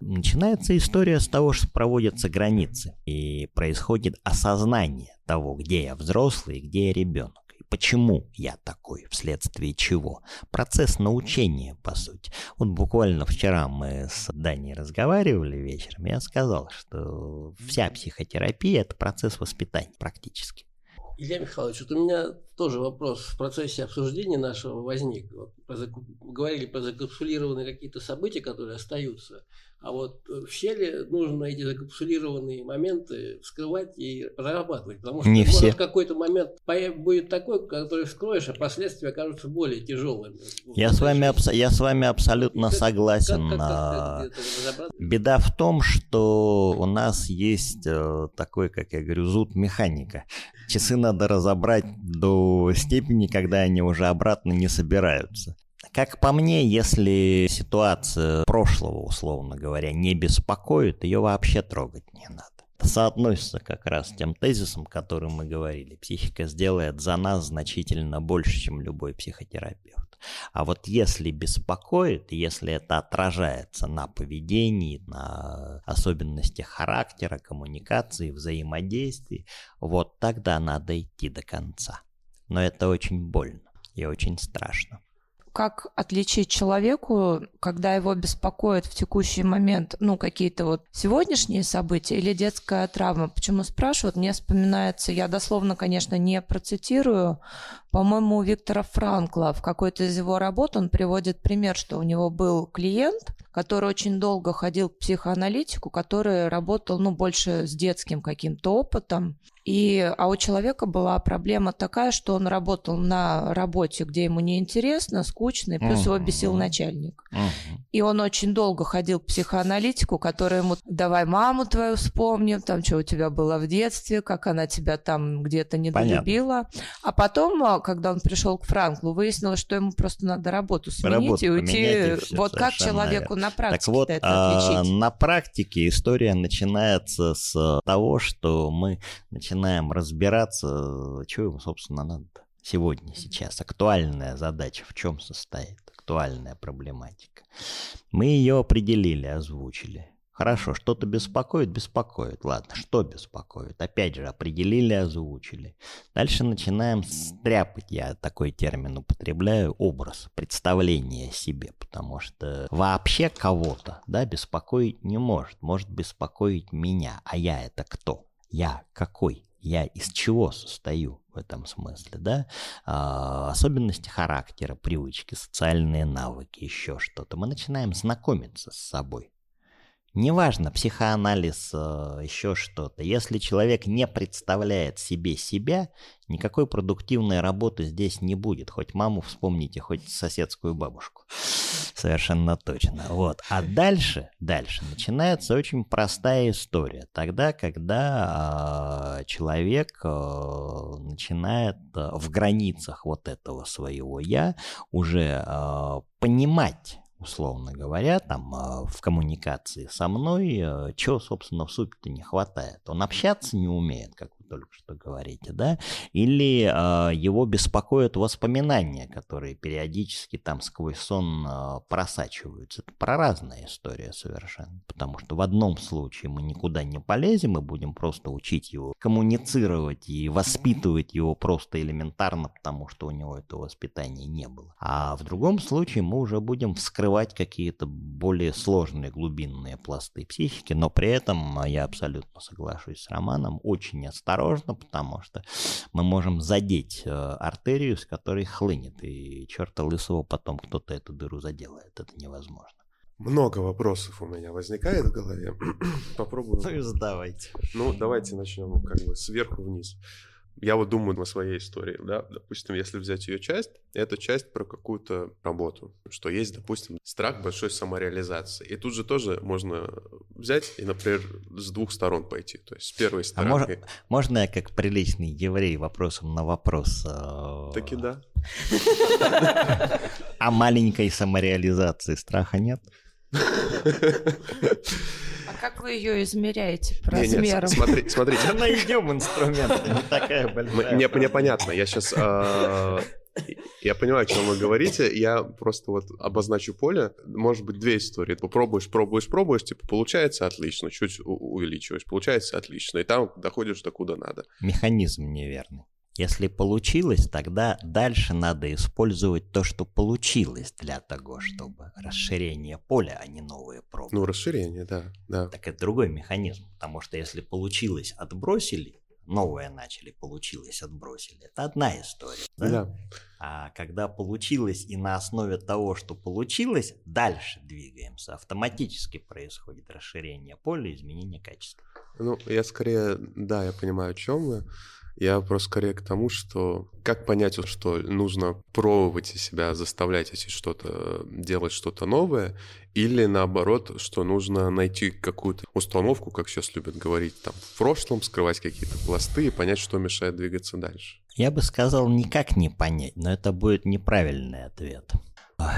Начинается история с того, что проводятся границы и происходит осознание того, где я взрослый, где я ребенок. Почему я такой, вследствие чего? Процесс научения, по сути. Вот буквально вчера мы с Даней разговаривали вечером, я сказал, что вся психотерапия – это процесс воспитания практически. Илья Михайлович, вот у меня тоже вопрос в процессе обсуждения нашего возник. Вот, говорили про закапсулированные какие-то события, которые остаются. А вот все ли нужно эти закапсулированные моменты вскрывать и прорабатывать? Потому что, не может, все. В какой-то момент будет такой, который вскроешь, а последствия окажутся более тяжелыми. Я, вот, с, вами абс- я с вами абсолютно как, согласен. Как, как, как, как Беда в том, что у нас есть такой, как я говорю, зуд механика. Часы надо разобрать до степени, когда они уже обратно не собираются. Как по мне, если ситуация прошлого, условно говоря, не беспокоит, ее вообще трогать не надо. Соотносится как раз с тем тезисом, о котором мы говорили. Психика сделает за нас значительно больше, чем любой психотерапевт. А вот если беспокоит, если это отражается на поведении, на особенности характера, коммуникации, взаимодействии, вот тогда надо идти до конца. Но это очень больно и очень страшно. Как отличить человеку, когда его беспокоит в текущий момент, ну, какие-то вот сегодняшние события или детская травма? Почему спрашивают? Мне вспоминается, я дословно, конечно, не процитирую, по-моему, у Виктора Франкла в какой-то из его работ он приводит пример, что у него был клиент, который очень долго ходил к психоаналитику, который работал, ну, больше с детским каким-то опытом. И, а у человека была проблема такая, что он работал на работе, где ему неинтересно, скучно, и плюс uh-huh. его бесил начальник. Uh-huh. И он очень долго ходил к психоаналитику, который ему: давай маму твою вспомним, там, что у тебя было в детстве, как она тебя там где-то недолюбила. Понятно. А потом, когда он пришел к Франклу, выяснилось, что ему просто надо работу сменить работу и уйти. И вот как человеку верно. На практике так вот, это отличить? На практике история начинается с того, что мы начинаем Начинаем разбираться, что ему, собственно, надо сегодня, сейчас. Актуальная задача в чем состоит, актуальная проблематика. Мы ее определили, озвучили. Хорошо, что-то беспокоит, беспокоит. Ладно, что беспокоит? Опять же, определили, озвучили. Дальше начинаем стряпать, я такой термин употребляю, образ, представление о себе, потому что вообще кого-то, да, беспокоить не может. Может беспокоить меня. А я это кто? Я какой? Я из чего состою в этом смысле, да? А, особенности характера, привычки, социальные навыки, еще что-то. Мы начинаем знакомиться с собой. Неважно, психоанализ, еще что-то. Если человек не представляет себе себя, никакой продуктивной работы здесь не будет. Хоть маму вспомните, хоть соседскую бабушку. Совершенно точно. Вот. А дальше, дальше начинается очень простая история. Тогда, когда э, человек э, начинает э, в границах вот этого своего «я» уже э, понимать, условно говоря, там в коммуникации со мной, чего, собственно, в супе-то не хватает. Он общаться не умеет, как вы только что говорите, да, или э, его беспокоят воспоминания, которые периодически там сквозь сон э, просачиваются. Это про разная история совершенно, потому что в одном случае мы никуда не полезем, мы будем просто учить его коммуницировать и воспитывать его просто элементарно, потому что у него этого воспитания не было. А в другом случае мы уже будем вскрывать какие-то более сложные глубинные пласты психики, но при этом я абсолютно соглашусь с Романом, очень осторожно, потому что мы можем задеть артерию, с которой хлынет, и черта лысого потом кто-то эту дыру заделает, это невозможно. Много вопросов у меня возникает в голове, попробую. Ну и задавайте. Ну давайте начнем как бы сверху вниз. Я вот думаю о своей истории, да, допустим, если взять ее часть, это часть про какую-то работу, что есть, допустим, страх большой самореализации, и тут же тоже можно взять и, например, с двух сторон пойти, то есть с первой стороны. А мож, можно я как приличный еврей вопросом на вопрос? Таки да. А маленькой самореализации страха нет? Как вы ее измеряете по не, размерам? Нет, смотри, смотрите. Да найдем инструмент, не такая большая. Мне, мне понятно, я сейчас... Э, я понимаю, о чем вы говорите, я просто вот обозначу поле. Может быть, две истории. Попробуешь, пробуешь, пробуешь, типа, получается отлично, чуть увеличиваешь, получается отлично, и там доходишь до куда надо. Механизм неверный. Если получилось, тогда дальше надо использовать то, что получилось для того, чтобы расширение поля, а не новые пробы. Ну, расширение, да, да. Так это другой механизм, потому что если получилось, отбросили, новое начали, получилось, отбросили. Это одна история, да? Да. А когда получилось и на основе того, что получилось, дальше двигаемся. Автоматически происходит расширение поля, изменение качества. Ну, я скорее, да, я понимаю, о чем вы. Я просто скорее к тому, что как понять, что нужно пробовать себя, заставлять если что-то, делать что-то новое, или наоборот, что нужно найти какую-то установку, как сейчас любят говорить, там, в прошлом, скрывать какие-то пласты и понять, что мешает двигаться дальше. Я бы сказал, никак не понять, но это будет неправильный ответ.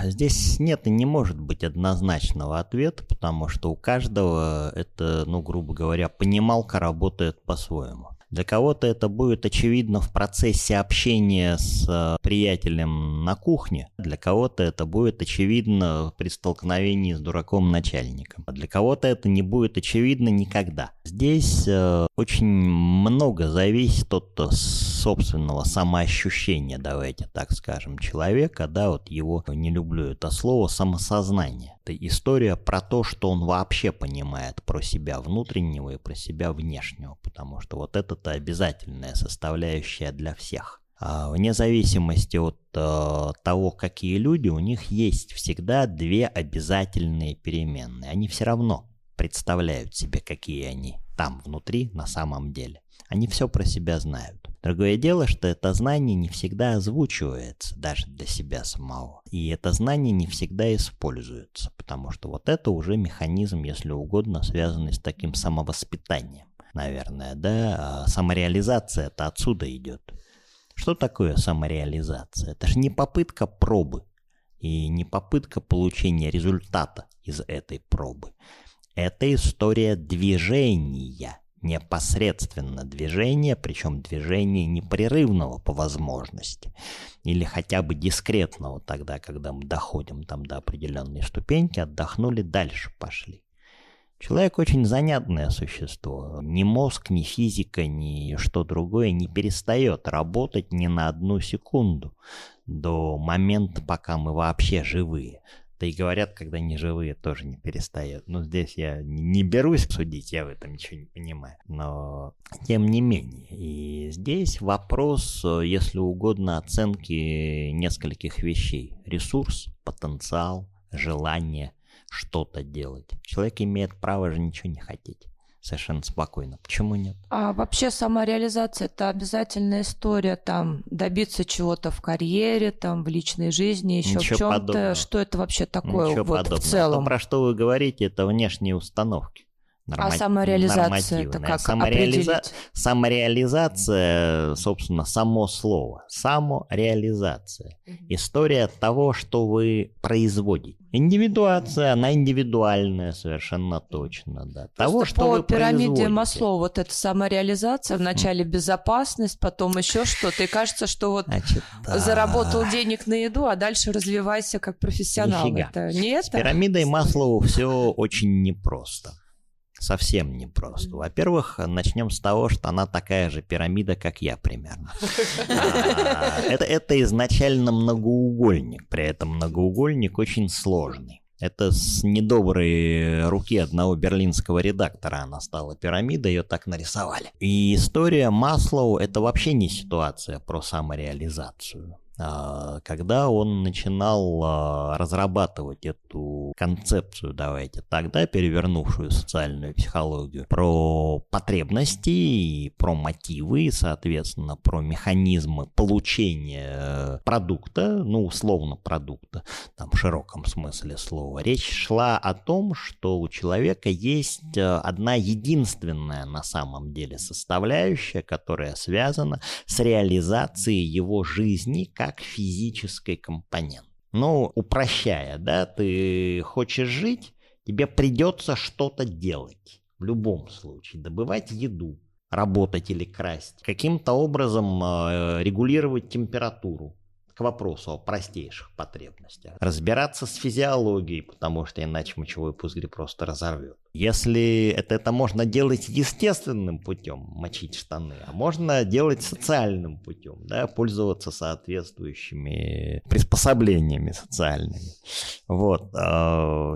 Здесь нет и не может быть однозначного ответа, потому что у каждого это, ну, грубо говоря, понималка работает по-своему. Для кого-то это будет очевидно в процессе общения с приятелем на кухне, для кого-то это будет очевидно при столкновении с дураком-начальником, а для кого-то это не будет очевидно никогда. Здесь э, очень много зависит от собственного самоощущения, давайте так скажем, человека, да, вот его, не люблю это слово, самосознание. Это история про то, что он вообще понимает про себя внутреннего и про себя внешнего, потому что вот это это обязательная составляющая для всех. Вне зависимости от э, того, какие люди, у них есть всегда две обязательные переменные. Они все равно представляют себе, какие они там внутри на самом деле. Они все про себя знают. Другое дело, что это знание не всегда озвучивается даже для себя самого. И это знание не всегда используется, потому что вот это уже механизм, если угодно, связанный с таким самовоспитанием. Наверное, да, самореализация это отсюда идет. Что такое самореализация? Это же не попытка пробы и не попытка получения результата из этой пробы. Это история движения, непосредственно движения, причем движения непрерывного по возможности. Или хотя бы дискретного тогда, когда мы доходим там до определенной ступеньки, отдохнули, дальше пошли. Человек очень занятное существо. Ни мозг, ни физика, ни что другое не перестает работать ни на одну секунду до момента, пока мы вообще живые. Да и говорят, когда не живые, тоже не перестает. Но здесь я не берусь судить, я в этом ничего не понимаю. Но тем не менее. И здесь вопрос, если угодно, оценки нескольких вещей. Ресурс, потенциал, желание что-то делать. Человек имеет право же ничего не хотеть. Совершенно спокойно. Почему нет? А вообще самореализация – это обязательная история, там, добиться чего-то в карьере, там, в личной жизни, еще Ничего в чем-то. Подобного. Что это вообще такое? Ничего вот подобного. В целом? То, про что вы говорите, это внешние установки. Норма... А самореализация – это как Самореализа... определить? Самореализация, собственно, само слово. Самореализация. Mm-hmm. История того, что вы производите. Индивидуация, она индивидуальная, совершенно точно, да. Того, что по вы пирамиде Маслоу, вот эта самореализация, вначале безопасность, потом еще что-то, и кажется, что вот Значит, заработал да. денег на еду, а дальше развивайся как профессионал. Нифига. Это не это? С пирамидой Маслоу все очень непросто. Совсем непросто. Во-первых, начнем с того, что она такая же пирамида, как я примерно. Это, это изначально многоугольник, при этом многоугольник очень сложный. Это с недоброй руки одного берлинского редактора она стала пирамидой, ее так нарисовали. И история Маслоу – это вообще не ситуация про самореализацию. Когда он начинал разрабатывать эту концепцию, давайте тогда, перевернувшую социальную психологию, про потребности и про мотивы, и, соответственно, про механизмы получения продукта, ну, условно продукта, там, в широком смысле слова, речь шла о том, что у человека есть одна единственная на самом деле составляющая, которая связана с реализацией его жизни как физический компонент. Ну, упрощая, да, ты хочешь жить, тебе придется что-то делать. В любом случае, добывать еду, работать или красть, каким-то образом регулировать температуру. К вопросу о простейших потребностях. Разбираться с физиологией, потому что иначе мочевой пузырь просто разорвет. Если это, это можно делать естественным путем, мочить штаны, а можно делать социальным путем, да, пользоваться соответствующими приспособлениями социальными. Вот.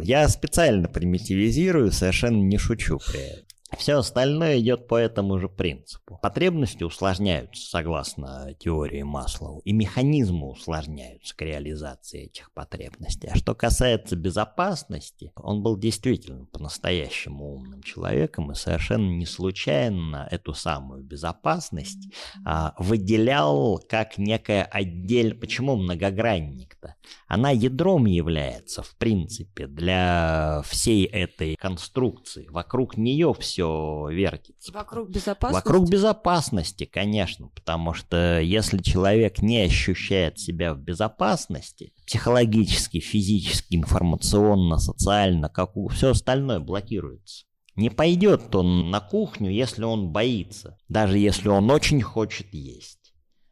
Я специально примитивизирую, совершенно не шучу при этом. Все остальное идет по этому же принципу. Потребности усложняются, согласно теории Маслоу, и механизмы усложняются к реализации этих потребностей. А что касается безопасности, он был действительно по-настоящему умным человеком и совершенно не случайно эту самую безопасность а, выделял как некая отдельная... Почему многогранник-то? Она ядром является, в принципе, для всей этой конструкции. Вокруг нее все вертится. Вокруг безопасности? Вокруг безопасности, конечно, потому что если человек не ощущает себя в безопасности, психологически, физически, информационно, социально, как у... все остальное блокируется. Не пойдет он на кухню, если он боится, даже если он очень хочет есть.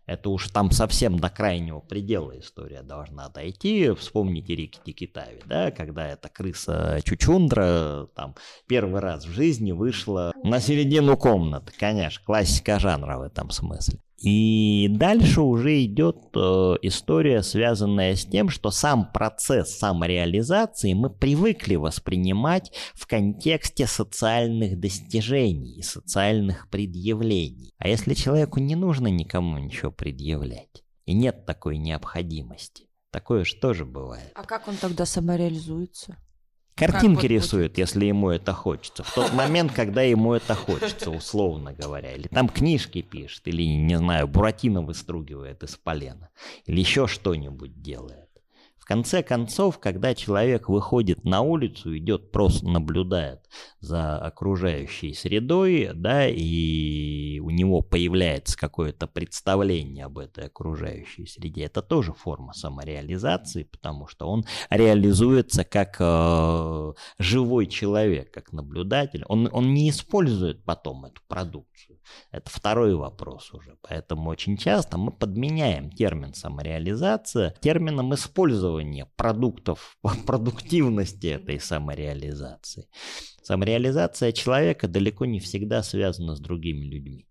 Это уж там совсем до крайнего предела история должна дойти. Вспомните Рикки-Тикки-Тави, да, когда эта крыса Чучундра там первый раз в жизни вышла на середину комнаты. Конечно, классика жанра в этом смысле. И дальше уже идет история, связанная с тем, что сам процесс самореализации мы привыкли воспринимать в контексте социальных достижений и социальных предъявлений. А если человеку не нужно никому ничего предъявлять, и нет такой необходимости, такое же тоже бывает. А как он тогда самореализуется? Картинки рисует, если ему это хочется. В тот момент, когда ему это хочется, условно говоря. Или там книжки пишет, или, не знаю, Буратино выстругивает из полена. Или еще что-нибудь делает. В конце концов, когда человек выходит на улицу, идет, просто наблюдает за окружающей средой, да, и у него появляется какое-то представление об этой окружающей среде, это тоже форма самореализации, потому что он реализуется как э, живой человек, как наблюдатель. Он, он не использует потом эту продукцию. Это второй вопрос уже. Поэтому очень часто мы подменяем термин самореализация термином использования исследование продуктов, продуктивности этой самореализации. Самореализация человека далеко не всегда связана с другими людьми.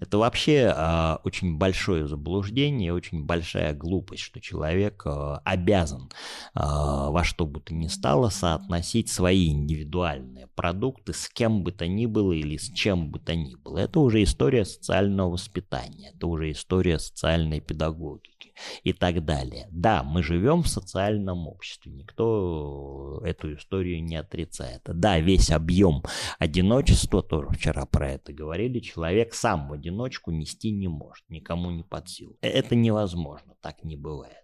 Это вообще э, очень большое заблуждение, очень большая глупость, что человек э, обязан э, во что бы то ни стало соотносить свои индивидуальные продукты с кем бы то ни было или с чем бы то ни было. Это уже история социального воспитания, это уже история социальной педагогики и так далее. Да, мы живем в социальном обществе, никто эту историю не отрицает. Да, весь объем одиночества, тоже вчера про это говорили, человек сам в одиночку нести не может, никому не под силу. Это невозможно, так не бывает.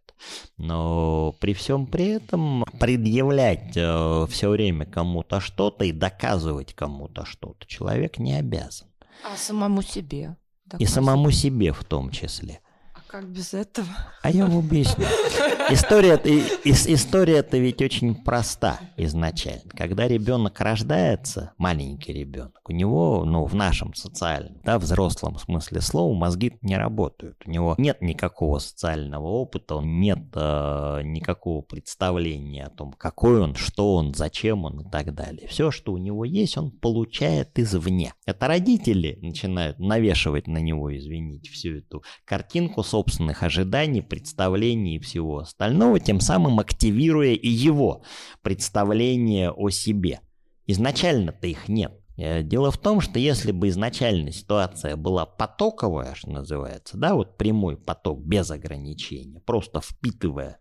Но при всем при этом предъявлять э, все время кому-то что-то и доказывать кому-то что-то человек не обязан. А самому себе? И самому себе в том числе. Как без этого? А я вам объясню. История-то, история-то ведь очень проста изначально. Когда ребенок рождается, маленький ребенок, у него, ну, в нашем социальном, да, взрослом смысле слова, мозги не работают. У него нет никакого социального опыта, нет э, никакого представления о том, какой он, что он, зачем он и так далее. Все, что у него есть, он получает извне. Это родители начинают навешивать на него, извините, всю эту картинку с собственных ожиданий, представлений и всего остального, тем самым активируя и его представление о себе. Изначально-то их нет. Дело в том, что если бы изначально ситуация была потоковая, что называется, да, вот прямой поток без ограничения, просто впитывая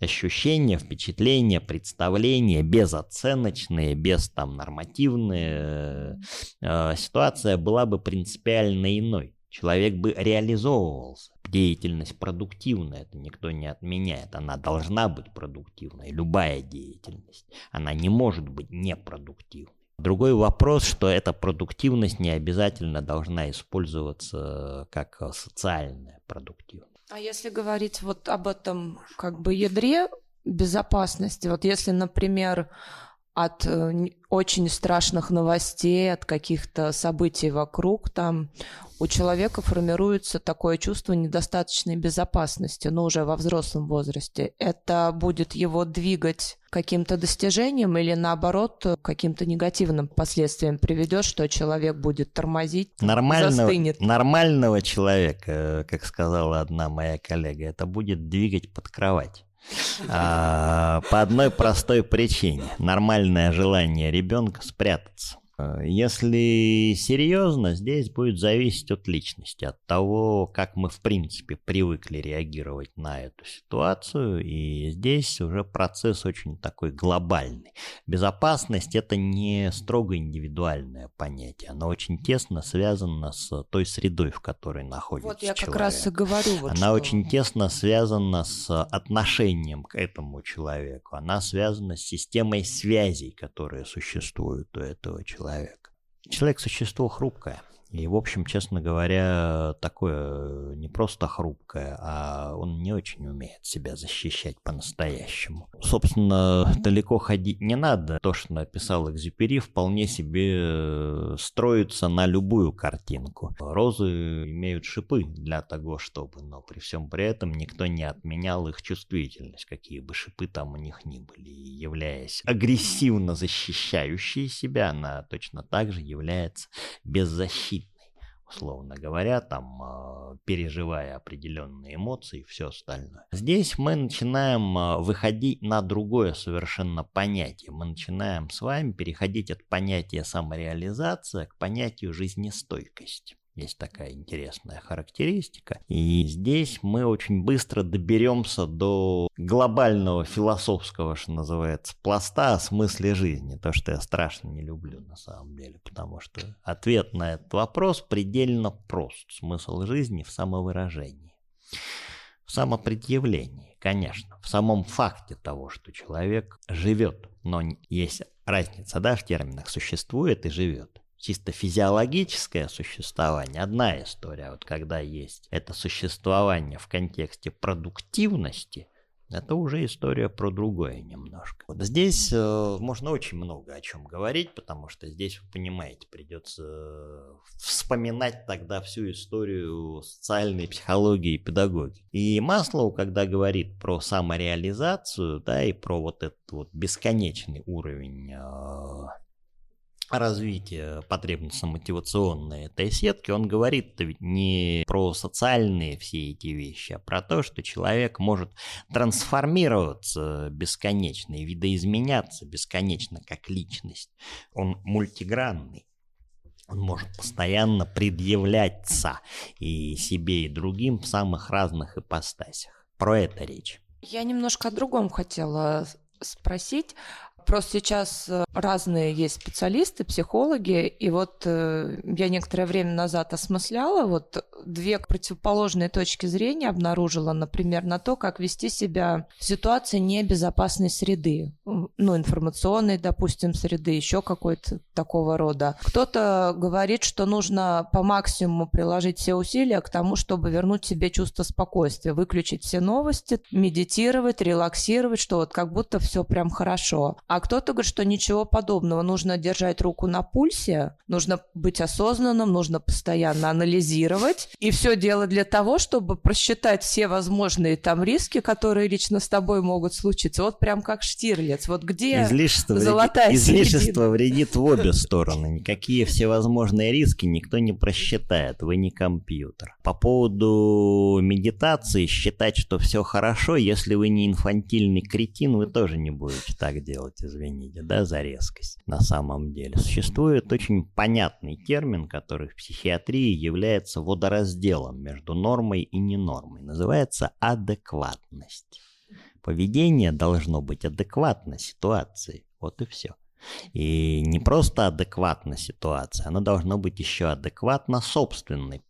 ощущения, впечатления, представления, безоценочные, без там нормативные, э, ситуация была бы принципиально иной. Человек бы реализовывался. Деятельность продуктивная, это никто не отменяет. Она должна быть продуктивной, любая деятельность. Она не может быть непродуктивной. Другой вопрос, что эта продуктивность не обязательно должна использоваться как социальная продуктивность. А если говорить вот об этом как бы ядре безопасности, вот если, например, от очень страшных новостей, от каких-то событий вокруг, там у человека формируется такое чувство недостаточной безопасности, но уже во взрослом возрасте. Это будет его двигать каким-то достижением или, наоборот, каким-то негативным последствиям приведет, что человек будет тормозить, нормального, застынет. Нормального человека, как сказала одна моя коллега, это будет двигать под кровать. А, по одной простой причине. Нормальное желание ребенка спрятаться. Если серьезно, здесь будет зависеть от личности, от того, как мы в принципе привыкли реагировать на эту ситуацию, и здесь уже процесс очень такой глобальный. Безопасность – это не строго индивидуальное понятие, оно очень тесно связано с той средой, в которой находится человек. Вот я человек. Как раз и говорю. Вот она что... очень тесно связана с отношением к этому человеку, она связана с системой связей, которые существуют у этого человека. Человек. Человек – существо хрупкое. И, в общем, честно говоря, такое не просто хрупкое, а он не очень умеет себя защищать по-настоящему. Собственно, далеко ходить не надо. То, что написал Экзюпери, вполне себе строится на любую картинку. Розы имеют шипы для того, чтобы, но при всем при этом никто не отменял их чувствительность, какие бы шипы там у них ни были. И являясь агрессивно защищающей себя, она точно так же является беззащитной. Условно говоря, там, переживая определенные эмоции и все остальное. Здесь мы начинаем выходить на другое совершенно понятие. Мы начинаем с вами переходить от понятия самореализация к понятию жизнестойкость. Есть такая интересная характеристика. И здесь мы очень быстро доберемся до глобального философского, что называется, пласта о смысле жизни. То, что я страшно не люблю на самом деле, потому что ответ на этот вопрос предельно прост. Смысл жизни в самовыражении, в самопредъявлении, конечно, в самом факте того, что человек живет. Но есть разница, да, в терминах «существует» и «живет». Чисто физиологическое существование – одна история. Вот когда есть это существование в контексте продуктивности, Это уже история про другое немножко. Вот здесь э, можно очень много о чем говорить, потому что здесь, вы понимаете, придется вспоминать тогда всю историю социальной психологии и педагогики. И Маслоу, когда говорит про самореализацию, да, и про вот этот вот бесконечный уровень э, развития потребностно-мотивационной этой сетки, он говорит-то ведь не про социальные все эти вещи, а про то, что человек может трансформироваться бесконечно и видоизменяться бесконечно как личность. Он мультигранный. Он может постоянно предъявляться и себе, и другим в самых разных ипостасях. Про это речь. Я немножко о другом хотела спросить. Просто сейчас разные есть специалисты, психологи, и вот э, я некоторое время назад осмысляла, вот две противоположные точки зрения обнаружила, например, на то, как вести себя в ситуации небезопасной среды, ну, информационной, допустим, среды, еще какой-то такого рода. Кто-то говорит, что нужно по максимуму приложить все усилия к тому, чтобы вернуть себе чувство спокойствия, выключить все новости, медитировать, релаксировать, что вот как будто все прям хорошо. А кто-то говорит, что ничего подобного. Нужно держать руку на пульсе, нужно быть осознанным, нужно постоянно анализировать. И все дело для того, чтобы просчитать все возможные там риски, которые лично с тобой могут случиться. Вот прям как Штирлиц. Вот где излишество золотая вредит, середина? Излишество вредит в обе стороны. Никакие всевозможные риски никто не просчитает. Вы не компьютер. По поводу медитации, считать, что все хорошо, если вы не инфантильный кретин, вы тоже не будете так делать. Извините, да, за резкость. На самом деле существует очень понятный термин, который в психиатрии является водоразделом между нормой и ненормой. Называется адекватность. Поведение должно быть адекватно ситуации. Вот и все. И не просто адекватно ситуации, оно должно быть еще адекватно собственной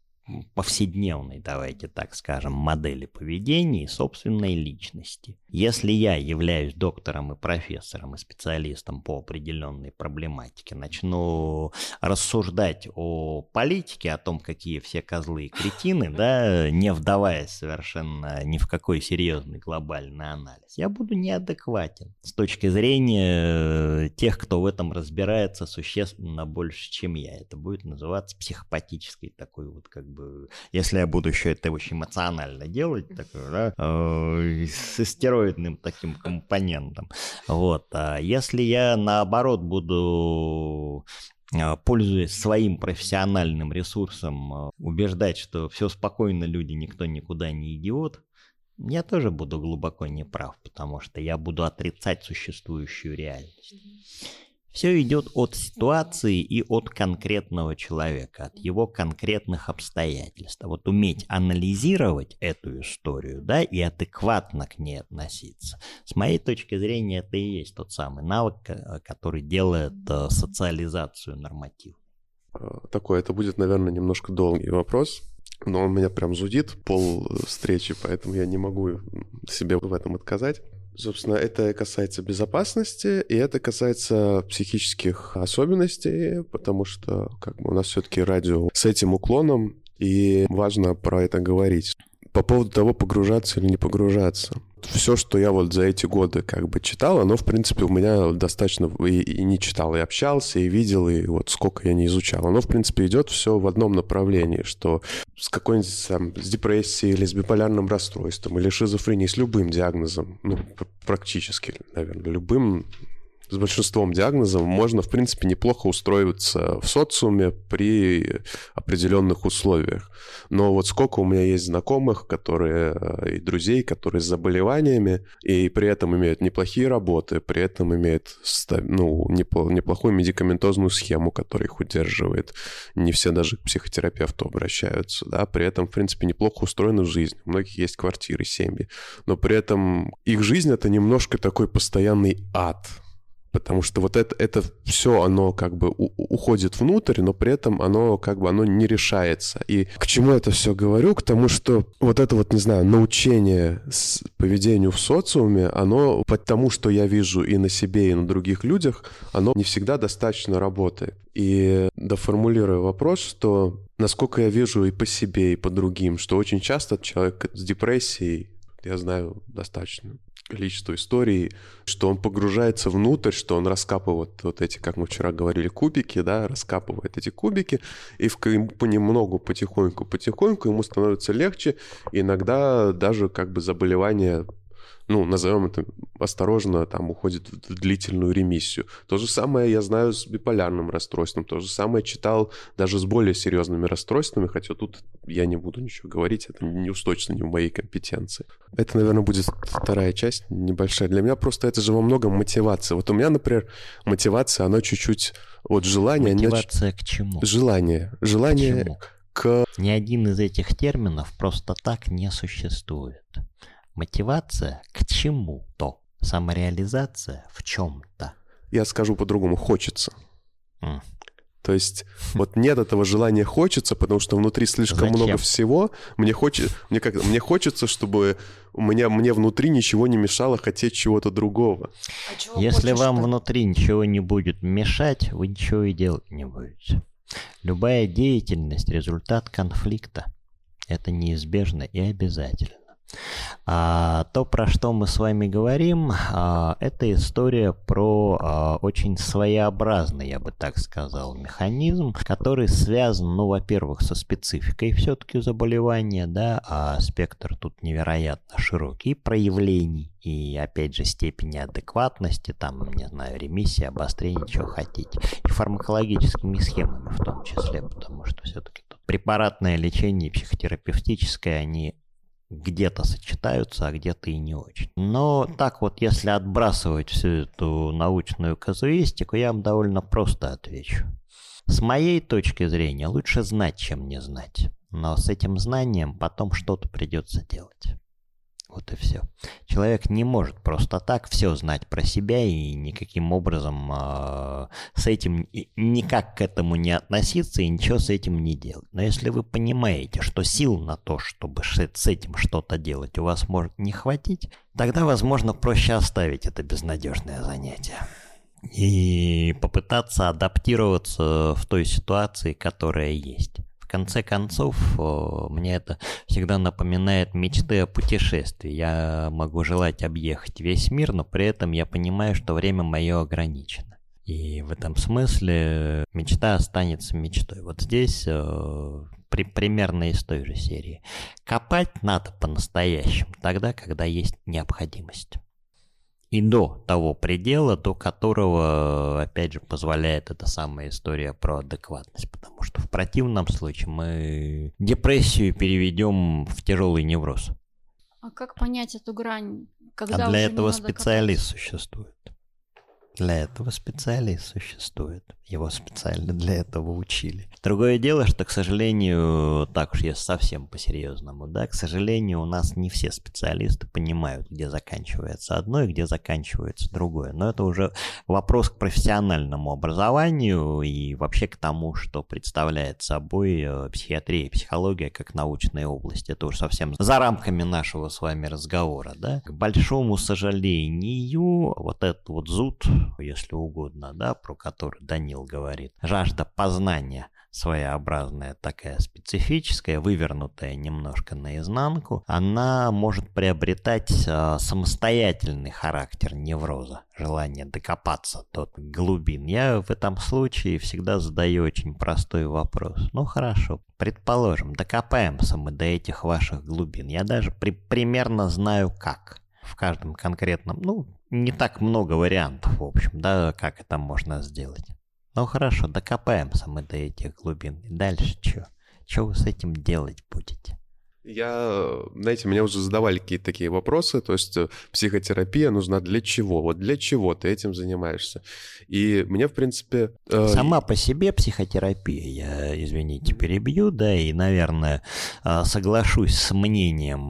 повседневной, давайте так скажем, модели поведения и собственной личности. Если я являюсь доктором и профессором и специалистом по определенной проблематике, начну рассуждать о политике, о том, какие все козлы и кретины, да, не вдаваясь совершенно ни в какой серьезный глобальный анализ, я буду неадекватен с точки зрения тех, кто в этом разбирается существенно больше, чем я. Это будет называться психопатической такой вот, как бы, если я буду еще это очень эмоционально делать, такой, да, э, с истероидным таким компонентом. Вот. А если я, наоборот, буду, пользуясь своим профессиональным ресурсом, убеждать, что все спокойно, люди, никто никуда не идиот, я тоже буду глубоко неправ, потому что я буду отрицать существующую реальность. Все идет от ситуации и от конкретного человека, от его конкретных обстоятельств. Вот уметь анализировать эту историю, да, и адекватно к ней относиться. С моей точки зрения, это и есть тот самый навык, который делает социализацию нормативной. Такой, это будет, наверное, немножко долгий вопрос, но он меня прям зудит пол встречи, поэтому я не могу себе в этом отказать. Собственно, это касается безопасности, и это касается психических особенностей, потому что как бы у нас все-таки радио с этим уклоном, и важно про это говорить. По поводу того, погружаться или не погружаться. Все, что я вот за эти годы как бы читал, оно, в принципе, у меня достаточно и, и не читал, и общался, и видел, и вот сколько я не изучал. Оно, в принципе, идет все в одном направлении, что с какой-нибудь там, с депрессией или с биполярным расстройством, или шизофренией, с любым диагнозом, ну, практически, наверное, любым, с большинством диагнозов можно, в принципе, неплохо устроиться в социуме при определенных условиях. Но вот сколько у меня есть знакомых, которые и друзей, которые с заболеваниями, и при этом имеют неплохие работы, при этом имеют, ну, неплохую медикаментозную схему, которая их удерживает. Не все даже к психотерапевту обращаются, да, при этом, в принципе, неплохо устроена жизнь. У многих есть квартиры, семьи, но при этом их жизнь — это немножко такой постоянный ад. Потому что вот это, это все, оно как бы у, уходит внутрь, но при этом оно как бы оно не решается. И к чему это все говорю? К тому, что вот это вот, не знаю, научение с поведению в социуме, оно потому, что я вижу и на себе, и на других людях, оно не всегда достаточно работает. И доформулирую вопрос, что насколько я вижу и по себе, и по другим, что очень часто человек с депрессией, Я знаю достаточно количество историй, что он погружается внутрь, что он раскапывает вот эти, как мы вчера говорили, кубики, да, раскапывает эти кубики, и в, понемногу, потихоньку, потихоньку ему становится легче. Иногда даже как бы заболевание, ну, назовем это осторожно, там уходит в длительную ремиссию. То же самое я знаю с биполярным расстройством, то же самое читал даже с более серьезными расстройствами, хотя тут я не буду ничего говорить, это неустойчиво не в моей компетенции. Это, наверное, будет вторая часть, небольшая. Для меня просто это же во многом мотивация. Вот у меня, например, мотивация, она чуть-чуть... Вот желание... Мотивация она... к чему? Желание. Желание к, чему? К... Ни один из этих терминов просто так не существует. Мотивация к чему-то. Самореализация в чем-то. Я скажу по-другому. Хочется. Mm. То есть вот нет этого желания «хочется», потому что внутри слишком Зачем? Много всего. Мне, хочет, мне, как, мне хочется, чтобы мне, мне внутри ничего не мешало хотеть чего-то другого. А чего Если хочешь, вам так? внутри ничего не будет мешать, вы ничего и делать не будете. Любая деятельность – результат конфликта. Это неизбежно и обязательно. А, то, про что мы с вами говорим, а, это история про а, очень своеобразный, я бы так сказал, механизм, который связан, ну, во-первых, со спецификой все-таки заболевания, да, а спектр тут невероятно широкий проявлений и, опять же, степени адекватности, там, не знаю, ремиссии, обострения, чего хотите, и фармакологическими схемами в том числе, потому что все-таки тут препаратное лечение и психотерапевтическое, они где-то сочетаются, а где-то и не очень. Но так вот, если отбрасывать всю эту научную казуистику, я вам довольно просто отвечу. С моей точки зрения, лучше знать, чем не знать. Но с этим знанием потом что-то придется делать. Вот и все. Человек не может просто так все знать про себя и никаким образом э, с этим никак к этому не относиться и ничего с этим не делать. Но если вы понимаете, что сил на то, чтобы с этим что-то делать, у вас может не хватить, тогда, возможно, проще оставить это безнадежное занятие и попытаться адаптироваться в той ситуации, которая есть. В конце концов, мне это всегда напоминает мечты о путешествии. Я могу желать объехать весь мир, но при этом я понимаю, что время мое ограничено. И в этом смысле мечта останется мечтой. Вот здесь при, примерно из той же серии. Копать надо по-настоящему тогда, когда есть необходимость. И до того предела, до которого, опять же, позволяет эта самая история про адекватность. Потому что в противном случае мы депрессию переведем в тяжелый невроз. А как понять эту грань? Когда а для этого специалист копать? Существует. Для этого специалист существует. Его специально для этого учили. Другое дело, что, к сожалению, так уж я совсем по-серьезному, да, к сожалению, у нас не все специалисты понимают, где заканчивается одно и где заканчивается другое. Но это уже вопрос к профессиональному образованию и вообще к тому, что представляет собой психиатрия и психология как научная область. Это уже совсем за рамками нашего с вами разговора, да. К большому сожалению, вот этот вот зуд, если угодно, да, про который Данил говорит. Жажда познания своеобразная, такая специфическая, вывернутая немножко наизнанку, она может приобретать э, самостоятельный характер невроза, желание докопаться до глубин. Я в этом случае всегда задаю очень простой вопрос. Ну хорошо, предположим, докопаемся мы до этих ваших глубин. Я даже при, примерно знаю как. В каждом конкретном, ну, не так много вариантов, в общем, да, как это можно сделать. Ну хорошо, докопаемся мы до этих глубин. И дальше что? Что вы с этим делать будете? Я, знаете, меня уже задавали какие-то такие вопросы, то есть психотерапия нужна для чего? Вот для чего ты этим занимаешься? И мне, в принципе... Э... Сама по себе психотерапия, я, извините, перебью, да, и, наверное, соглашусь с мнением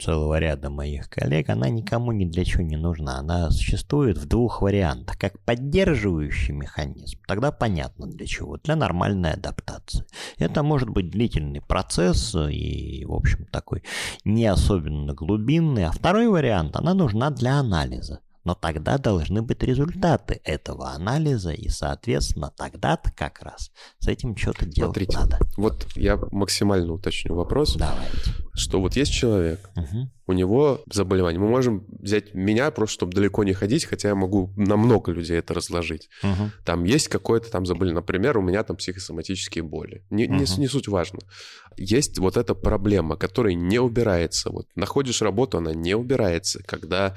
целого ряда моих коллег, она никому ни для чего не нужна, она существует в двух вариантах, как поддерживающий механизм, тогда понятно для чего, для нормальной адаптации. Это может быть длительный процесс и И, в общем, такой не особенно глубинный. А второй вариант, она нужна для анализа. Но тогда должны быть результаты этого анализа, и, соответственно, тогда-то как раз с этим что-то делать Смотрите, надо. Вот я максимально уточню вопрос. Давайте. что вот есть человек, угу. у него заболевание. Мы можем взять меня просто, чтобы далеко не ходить, хотя я могу на много людей это разложить. Угу. Там есть какое-то там заболевание. Например, у меня там психосоматические боли. Не, угу. не, не суть важно. Есть вот эта проблема, которая не убирается. Вот находишь работу, она не убирается. Когда...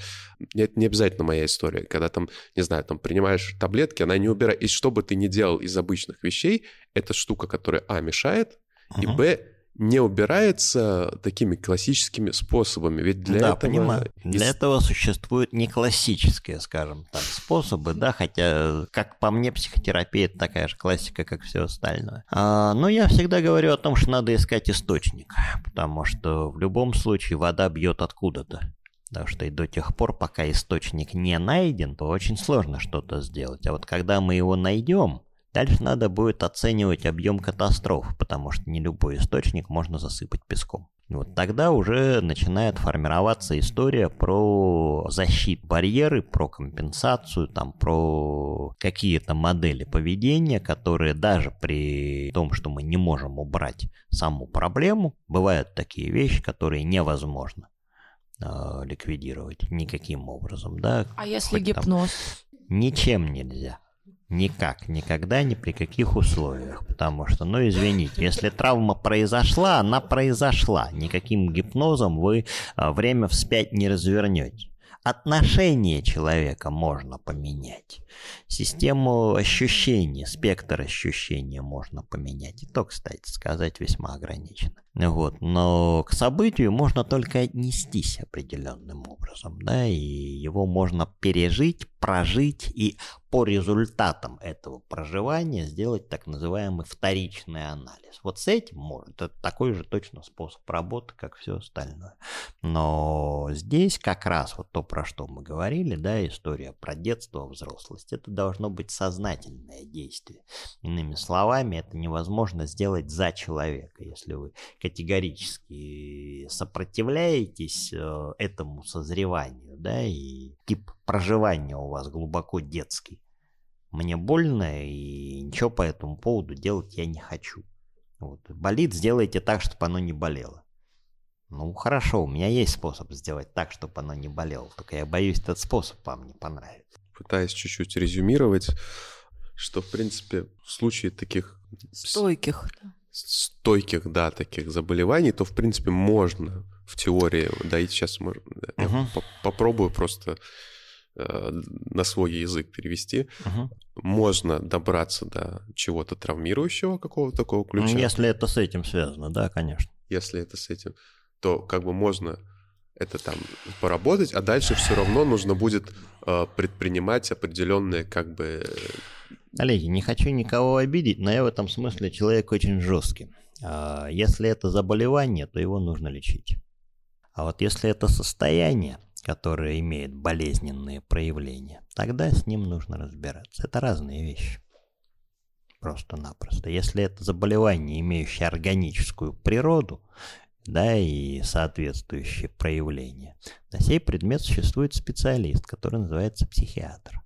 Это не обязательно моя история. Когда там, не знаю, там принимаешь таблетки, она не убирается. И что бы ты ни делал из обычных вещей, эта штука, которая, а, мешает, угу. и, б, не убирается такими классическими способами. Ведь для да, этого... понимаю. Для и... этого существуют не классические, скажем так, способы, да, хотя, как по мне, психотерапия – это такая же классика, как все остальное. А, но я всегда говорю о том, что надо искать источник, потому что в любом случае вода бьет откуда-то. Потому что и до тех пор, пока источник не найден, то очень сложно что-то сделать. А вот когда мы его найдем, дальше надо будет оценивать объем катастроф, потому что не любой источник можно засыпать песком. Вот тогда уже начинает формироваться история про защиту барьеры, про компенсацию, там, про какие-то модели поведения, которые даже при том, что мы не можем убрать саму проблему, бывают такие вещи, которые невозможно э, ликвидировать никаким образом. Да? А если гипноз? Ничем нельзя. Никак, никогда, ни при каких условиях, потому что, ну извините, если травма произошла, она произошла, никаким гипнозом вы время вспять не развернете. Отношение человека можно поменять, систему ощущений, спектр ощущений можно поменять, и то, кстати, сказать весьма ограничено. Вот. Но к событию можно только отнестись определенным образом, да, и его можно пережить, прожить и по результатам этого проживания сделать так называемый вторичный анализ. Вот с этим может, это такой же точно способ работы, как все остальное. Но здесь как раз вот то, про что мы говорили, да, история про детство, взрослость, это должно быть сознательное действие. Иными словами, это невозможно сделать за человека, если вы категорически сопротивляетесь этому созреванию, да, и тип проживания у вас глубоко детский. Мне больно, и ничего по этому поводу делать я не хочу. Вот. Болит, сделайте так, чтобы оно не болело. Ну, хорошо, у меня есть способ сделать так, чтобы оно не болело, только я боюсь, этот способ вам не понравится. Пытаюсь чуть-чуть резюмировать, что, в принципе, в случае таких... Стойких, да. стойких, да, таких заболеваний, то, в принципе, можно в теории, да, и сейчас можно, да, я uh-huh. по- попробую просто э, на свой язык перевести, uh-huh. можно добраться до чего-то травмирующего, какого-то такого ключа. Ну, если это с этим связано, да, конечно. Если это с этим, то как бы можно это там поработать, а дальше все равно нужно будет э, предпринимать определенные как бы... Коллеги, не хочу никого обидеть, но я в этом смысле человек очень жесткий. Если это заболевание, то его нужно лечить. А вот если это состояние, которое имеет болезненные проявления, тогда с ним нужно разбираться. Это разные вещи. Просто-напросто. Если это заболевание, имеющее органическую природу, да, и соответствующие проявления, на сей предмет существует специалист, который называется психиатр.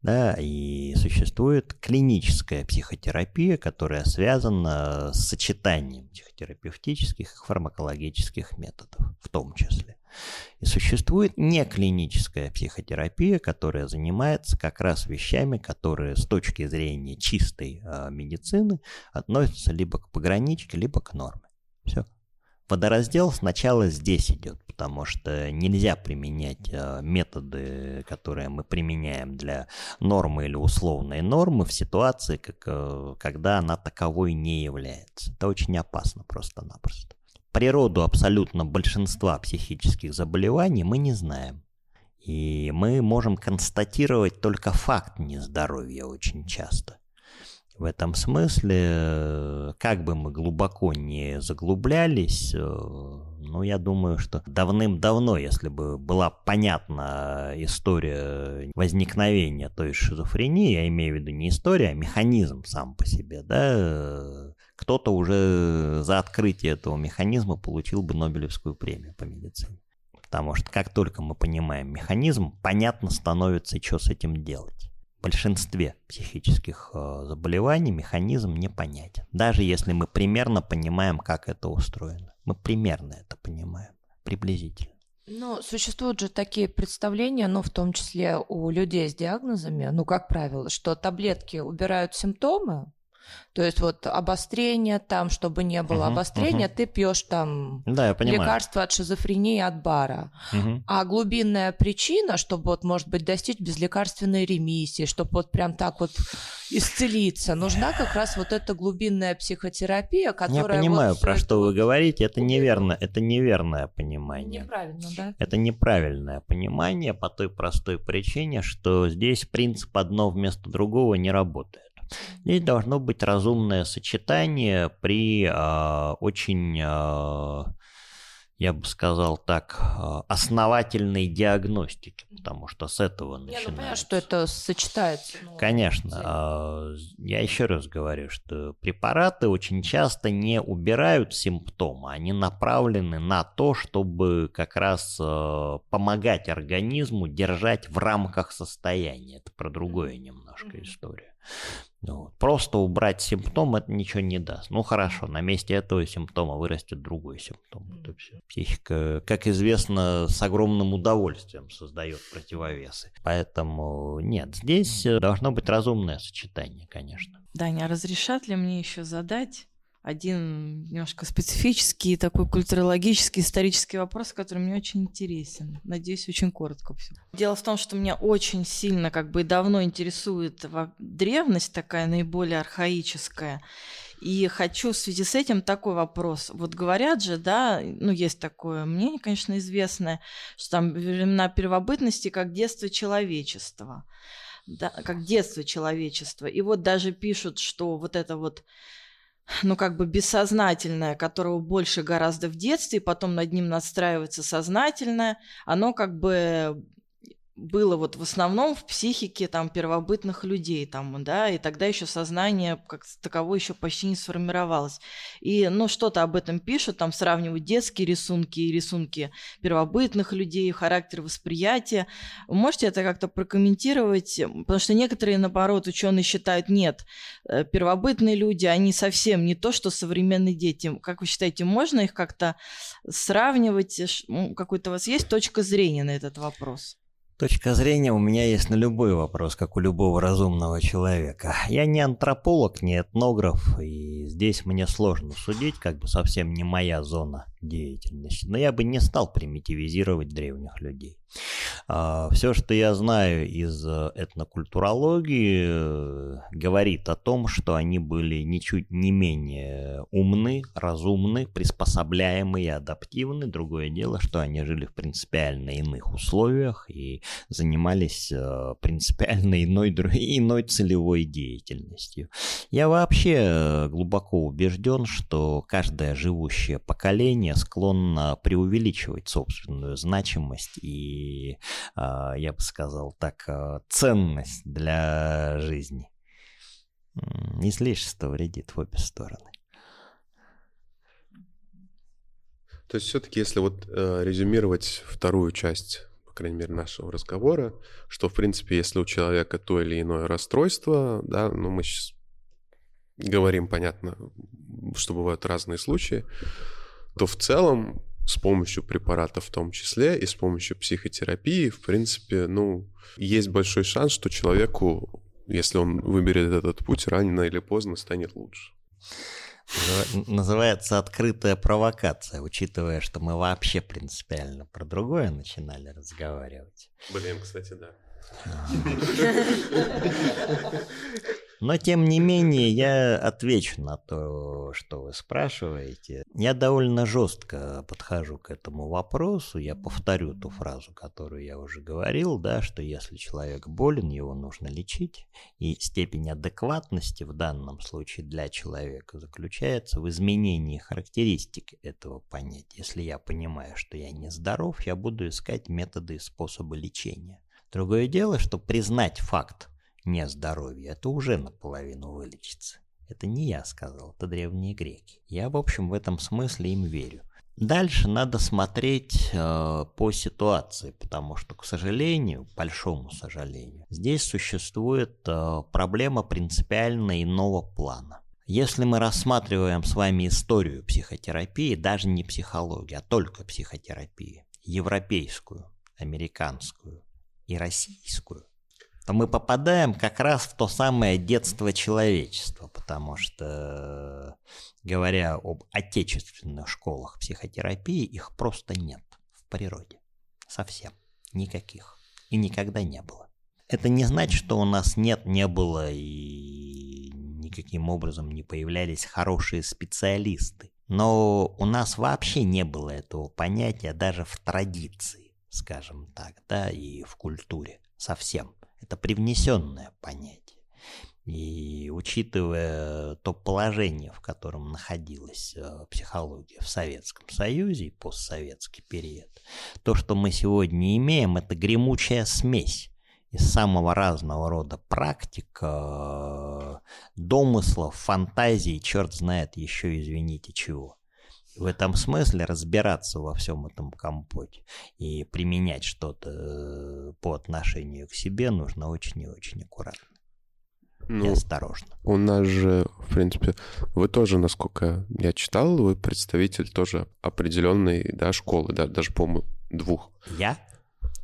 Да, и существует клиническая психотерапия, которая связана с сочетанием психотерапевтических и фармакологических методов, в том числе. И существует неклиническая психотерапия, которая занимается как раз вещами, которые с точки зрения чистой э, медицины относятся либо к пограничке, либо к норме. Все. Водораздел сначала здесь идет, потому что нельзя применять методы, которые мы применяем для нормы или условной нормы в ситуации, как, когда она таковой не является. Это очень опасно просто-напросто. Природу абсолютно большинства психических заболеваний мы не знаем. И мы можем констатировать только факт нездоровья очень часто. В этом смысле, как бы мы глубоко не заглублялись, ну, я думаю, что давным-давно, если бы была понятна история возникновения той шизофрении, я имею в виду не история, а механизм сам по себе, да, кто-то уже за открытие этого механизма получил бы Нобелевскую премию по медицине. Потому что как только мы понимаем механизм, понятно становится, что с этим делать. в большинстве психических заболеваний механизм не понятен. Даже если мы примерно понимаем, как это устроено. Мы примерно это понимаем, приблизительно. Ну, существуют же такие представления, ну, в том числе у людей с диагнозами, ну, как правило, что таблетки убирают симптомы, то есть вот обострение там, чтобы не было uh-huh, обострения, uh-huh. ты пьешь там да, лекарства от шизофрении, от бара. Uh-huh. А глубинная причина, чтобы вот, может быть, достичь безлекарственной ремиссии, чтобы вот прям так вот исцелиться, нужна как раз вот эта глубинная психотерапия, которая... Я понимаю, вот про что это... вы говорите, это неверно, это неверное понимание. Неправильно, да? Это неправильное понимание по той простой причине, что здесь принцип «одно вместо другого» не работает. Здесь должно быть разумное сочетание при э, очень, э, я бы сказал так, основательной диагностике, потому что с этого начинается. Я понимаю, что это сочетается. Но... Конечно. Э, я еще раз говорю, что препараты очень часто не убирают симптомы, они направлены на то, чтобы как раз э, помогать организму держать в рамках состояния. Это про другое немножко история. Вот. Просто убрать симптом это ничего не даст. Ну хорошо, на месте этого симптома вырастет другой симптом. Это все. Психика, как известно, с огромным удовольствием создает противовесы. Поэтому нет, здесь должно быть разумное сочетание, конечно. Даня, а разрешат ли мне еще задать один немножко специфический, такой культурологический, исторический вопрос, который мне очень интересен. Надеюсь, очень коротко все. Дело в том, что меня очень сильно, как бы, давно интересует древность такая, наиболее архаическая. И хочу в связи с этим такой вопрос. Вот говорят же, да, ну есть такое мнение, конечно, известное, что там времена первобытности как детство человечества. Да, как детство человечества. И вот даже пишут, что вот это вот ну, как бы бессознательное, которого больше гораздо в детстве, и потом над ним настраивается сознательное, оно как бы было вот в основном в психике там, первобытных людей, там, да, и тогда еще сознание как таковое еще почти не сформировалось. И, ну, что-то об этом пишут, там сравнивают детские рисунки и рисунки первобытных людей, характер восприятия. Вы можете это как-то прокомментировать? Потому что некоторые, наоборот, ученые считают, нет, первобытные люди, они совсем не то, что современные дети. Как вы считаете, можно их как-то сравнивать? Какой-то у вас есть точка зрения на этот вопрос? Точка зрения у меня есть на любой вопрос, как у любого разумного человека. Я не антрополог, не этнограф, и здесь мне сложно судить, как бы совсем не моя зона деятельности. Но я бы не стал примитивизировать древних людей. Все, что я знаю из этнокультурологии, говорит о том, что они были ничуть не менее умны, разумны, приспособляемы и адаптивны. Другое дело, что они жили в принципиально иных условиях и занимались принципиально иной, иной целевой деятельностью. Я вообще глубоко убежден, что каждое живущее поколение склонно преувеличивать собственную значимость и И, я бы сказал так, ценность для жизни. Излишество вредит в обе стороны. То есть все-таки, если вот резюмировать вторую часть, по крайней мере, нашего разговора, что, в принципе, если у человека то или иное расстройство, да, ну, мы сейчас говорим, понятно, что бывают разные случаи, то в целом с помощью препаратов в том числе и с помощью психотерапии, в принципе, ну, есть большой шанс, что человеку, если он выберет этот путь, рано или поздно станет лучше. Называется открытая провокация, учитывая, что мы вообще принципиально про другое начинали разговаривать. Блин, кстати, да. Но, тем не менее, я отвечу на то, что вы спрашиваете. Я довольно жестко подхожу к этому вопросу. Я повторю ту фразу, которую я уже говорил, да, что если человек болен, его нужно лечить. И степень адекватности в данном случае для человека заключается в изменении характеристик этого понятия. Если я понимаю, что я нездоров, я буду искать методы и способы лечения. Другое дело, что признать факт нездоровье, это уже наполовину вылечится. Это не я сказал, это древние греки. Я, в общем, в этом смысле им верю. Дальше надо смотреть э, по ситуации, потому что, к сожалению, большому сожалению, здесь существует э, проблема принципиально иного плана. Если мы рассматриваем с вами историю психотерапии, даже не психологию, а только психотерапии, европейскую, американскую и российскую, то мы попадаем как раз в то самое детство человечества, потому что, говоря об отечественных школах психотерапии, их просто нет в природе. Совсем. Никаких. И никогда не было. Это не значит, что у нас нет, не было и никаким образом не появлялись хорошие специалисты. Но у нас вообще не было этого понятия даже в традиции, скажем так, да, и в культуре. Совсем. Это привнесенное понятие. И учитывая то положение, в котором находилась психология в Советском Союзе и постсоветский период, то, что мы сегодня имеем, это гремучая смесь из самого разного рода практик, домыслов, фантазий, черт знает еще, извините, чего. В этом смысле разбираться во всем этом компоте и применять что-то по отношению к себе нужно очень и очень аккуратно, ну, и осторожно. У нас же, в принципе, вы тоже, насколько я читал, вы представитель тоже определенной, да, школы, да, даже, по-моему, двух. Я?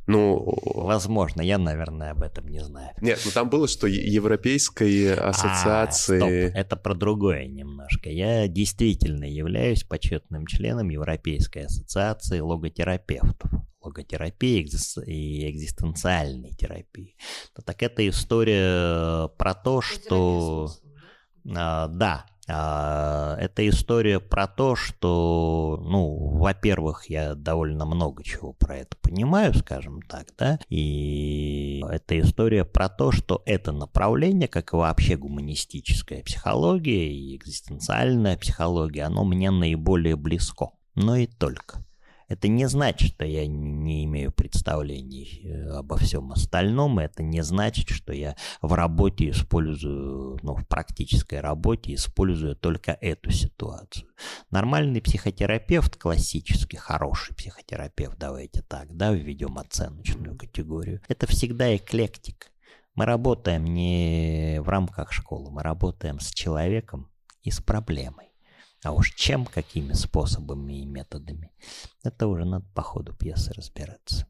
Ну, возможно, я, наверное, об этом не знаю. Нет, ну там было, что Европейской ассоциации... А, стоп, это про другое немножко. Я действительно являюсь почетным членом Европейской ассоциации логотерапевтов. Логотерапии экзи... и экзистенциальной терапии. Но, так это история про то, что... А, да. Это история про то, что, ну, во-первых, я довольно много чего про это понимаю, скажем так, да, и это история про то, что это направление, как и вообще гуманистическая психология и экзистенциальная психология, оно мне наиболее близко, но и только. Это не значит, что я не имею представлений обо всем остальном, и это не значит, что я в работе использую, ну, в практической работе использую только эту ситуацию. Нормальный психотерапевт, классический, хороший психотерапевт, давайте так, да, введем оценочную категорию, это всегда эклектик. Мы работаем не в рамках школы, мы работаем с человеком и с проблемой. А уж чем, какими способами и методами, это уже надо по ходу пьесы разбираться.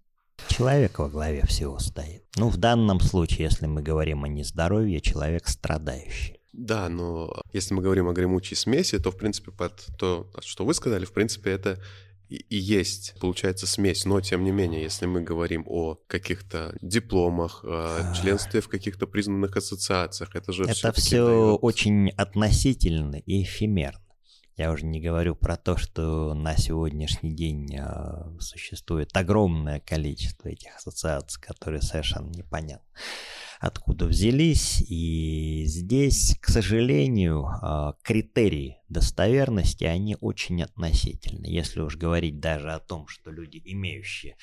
Человек во главе всего стоит. Ну, в данном случае, если мы говорим о нездоровье, человек страдающий. Да, но если мы говорим о гремучей смеси, то, в принципе, под то, что вы сказали, в принципе, это и, и есть, получается, смесь. Но, тем не менее, если мы говорим о каких-то дипломах, о членстве в каких-то признанных ассоциациях, это же все-таки дает... Это все очень относительно и эфемерно. Я уже не говорю про то, что на сегодняшний день существует огромное количество этих ассоциаций, которые совершенно непонятно откуда взялись. И здесь, к сожалению, критерии достоверности, они очень относительны. Если уж говорить даже о том, что люди, имеющие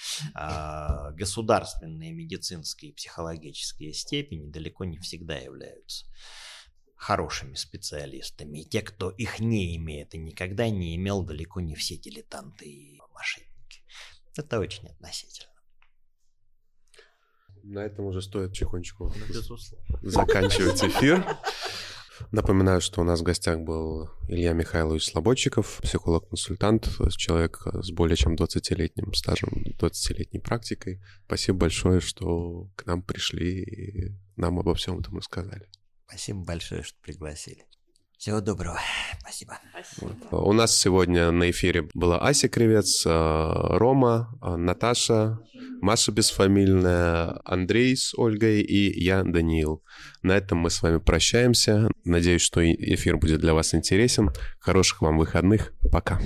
государственные медицинские и психологические степени, далеко не всегда являются хорошими специалистами, и те, кто их не имеет и никогда не имел, далеко не все дилетанты и мошенники. Это очень относительно. На этом уже стоит потихонечку заканчивать эфир. Напоминаю, что у нас в гостях был Илья Михайлович Слободчиков, психолог-консультант, человек с более чем двадцатилетним стажем, двадцатилетней практикой. Спасибо большое, что к нам пришли и нам обо всем этом рассказали. Спасибо большое, что пригласили. Всего доброго. Спасибо. Спасибо. У нас сегодня на эфире была Ася Кривец, Рома, Наташа, Маша Бесфамильная, Андрей с Ольгой и я, Даниил. На этом мы с вами прощаемся. Надеюсь, что эфир будет для вас интересен. Хороших вам выходных. Пока.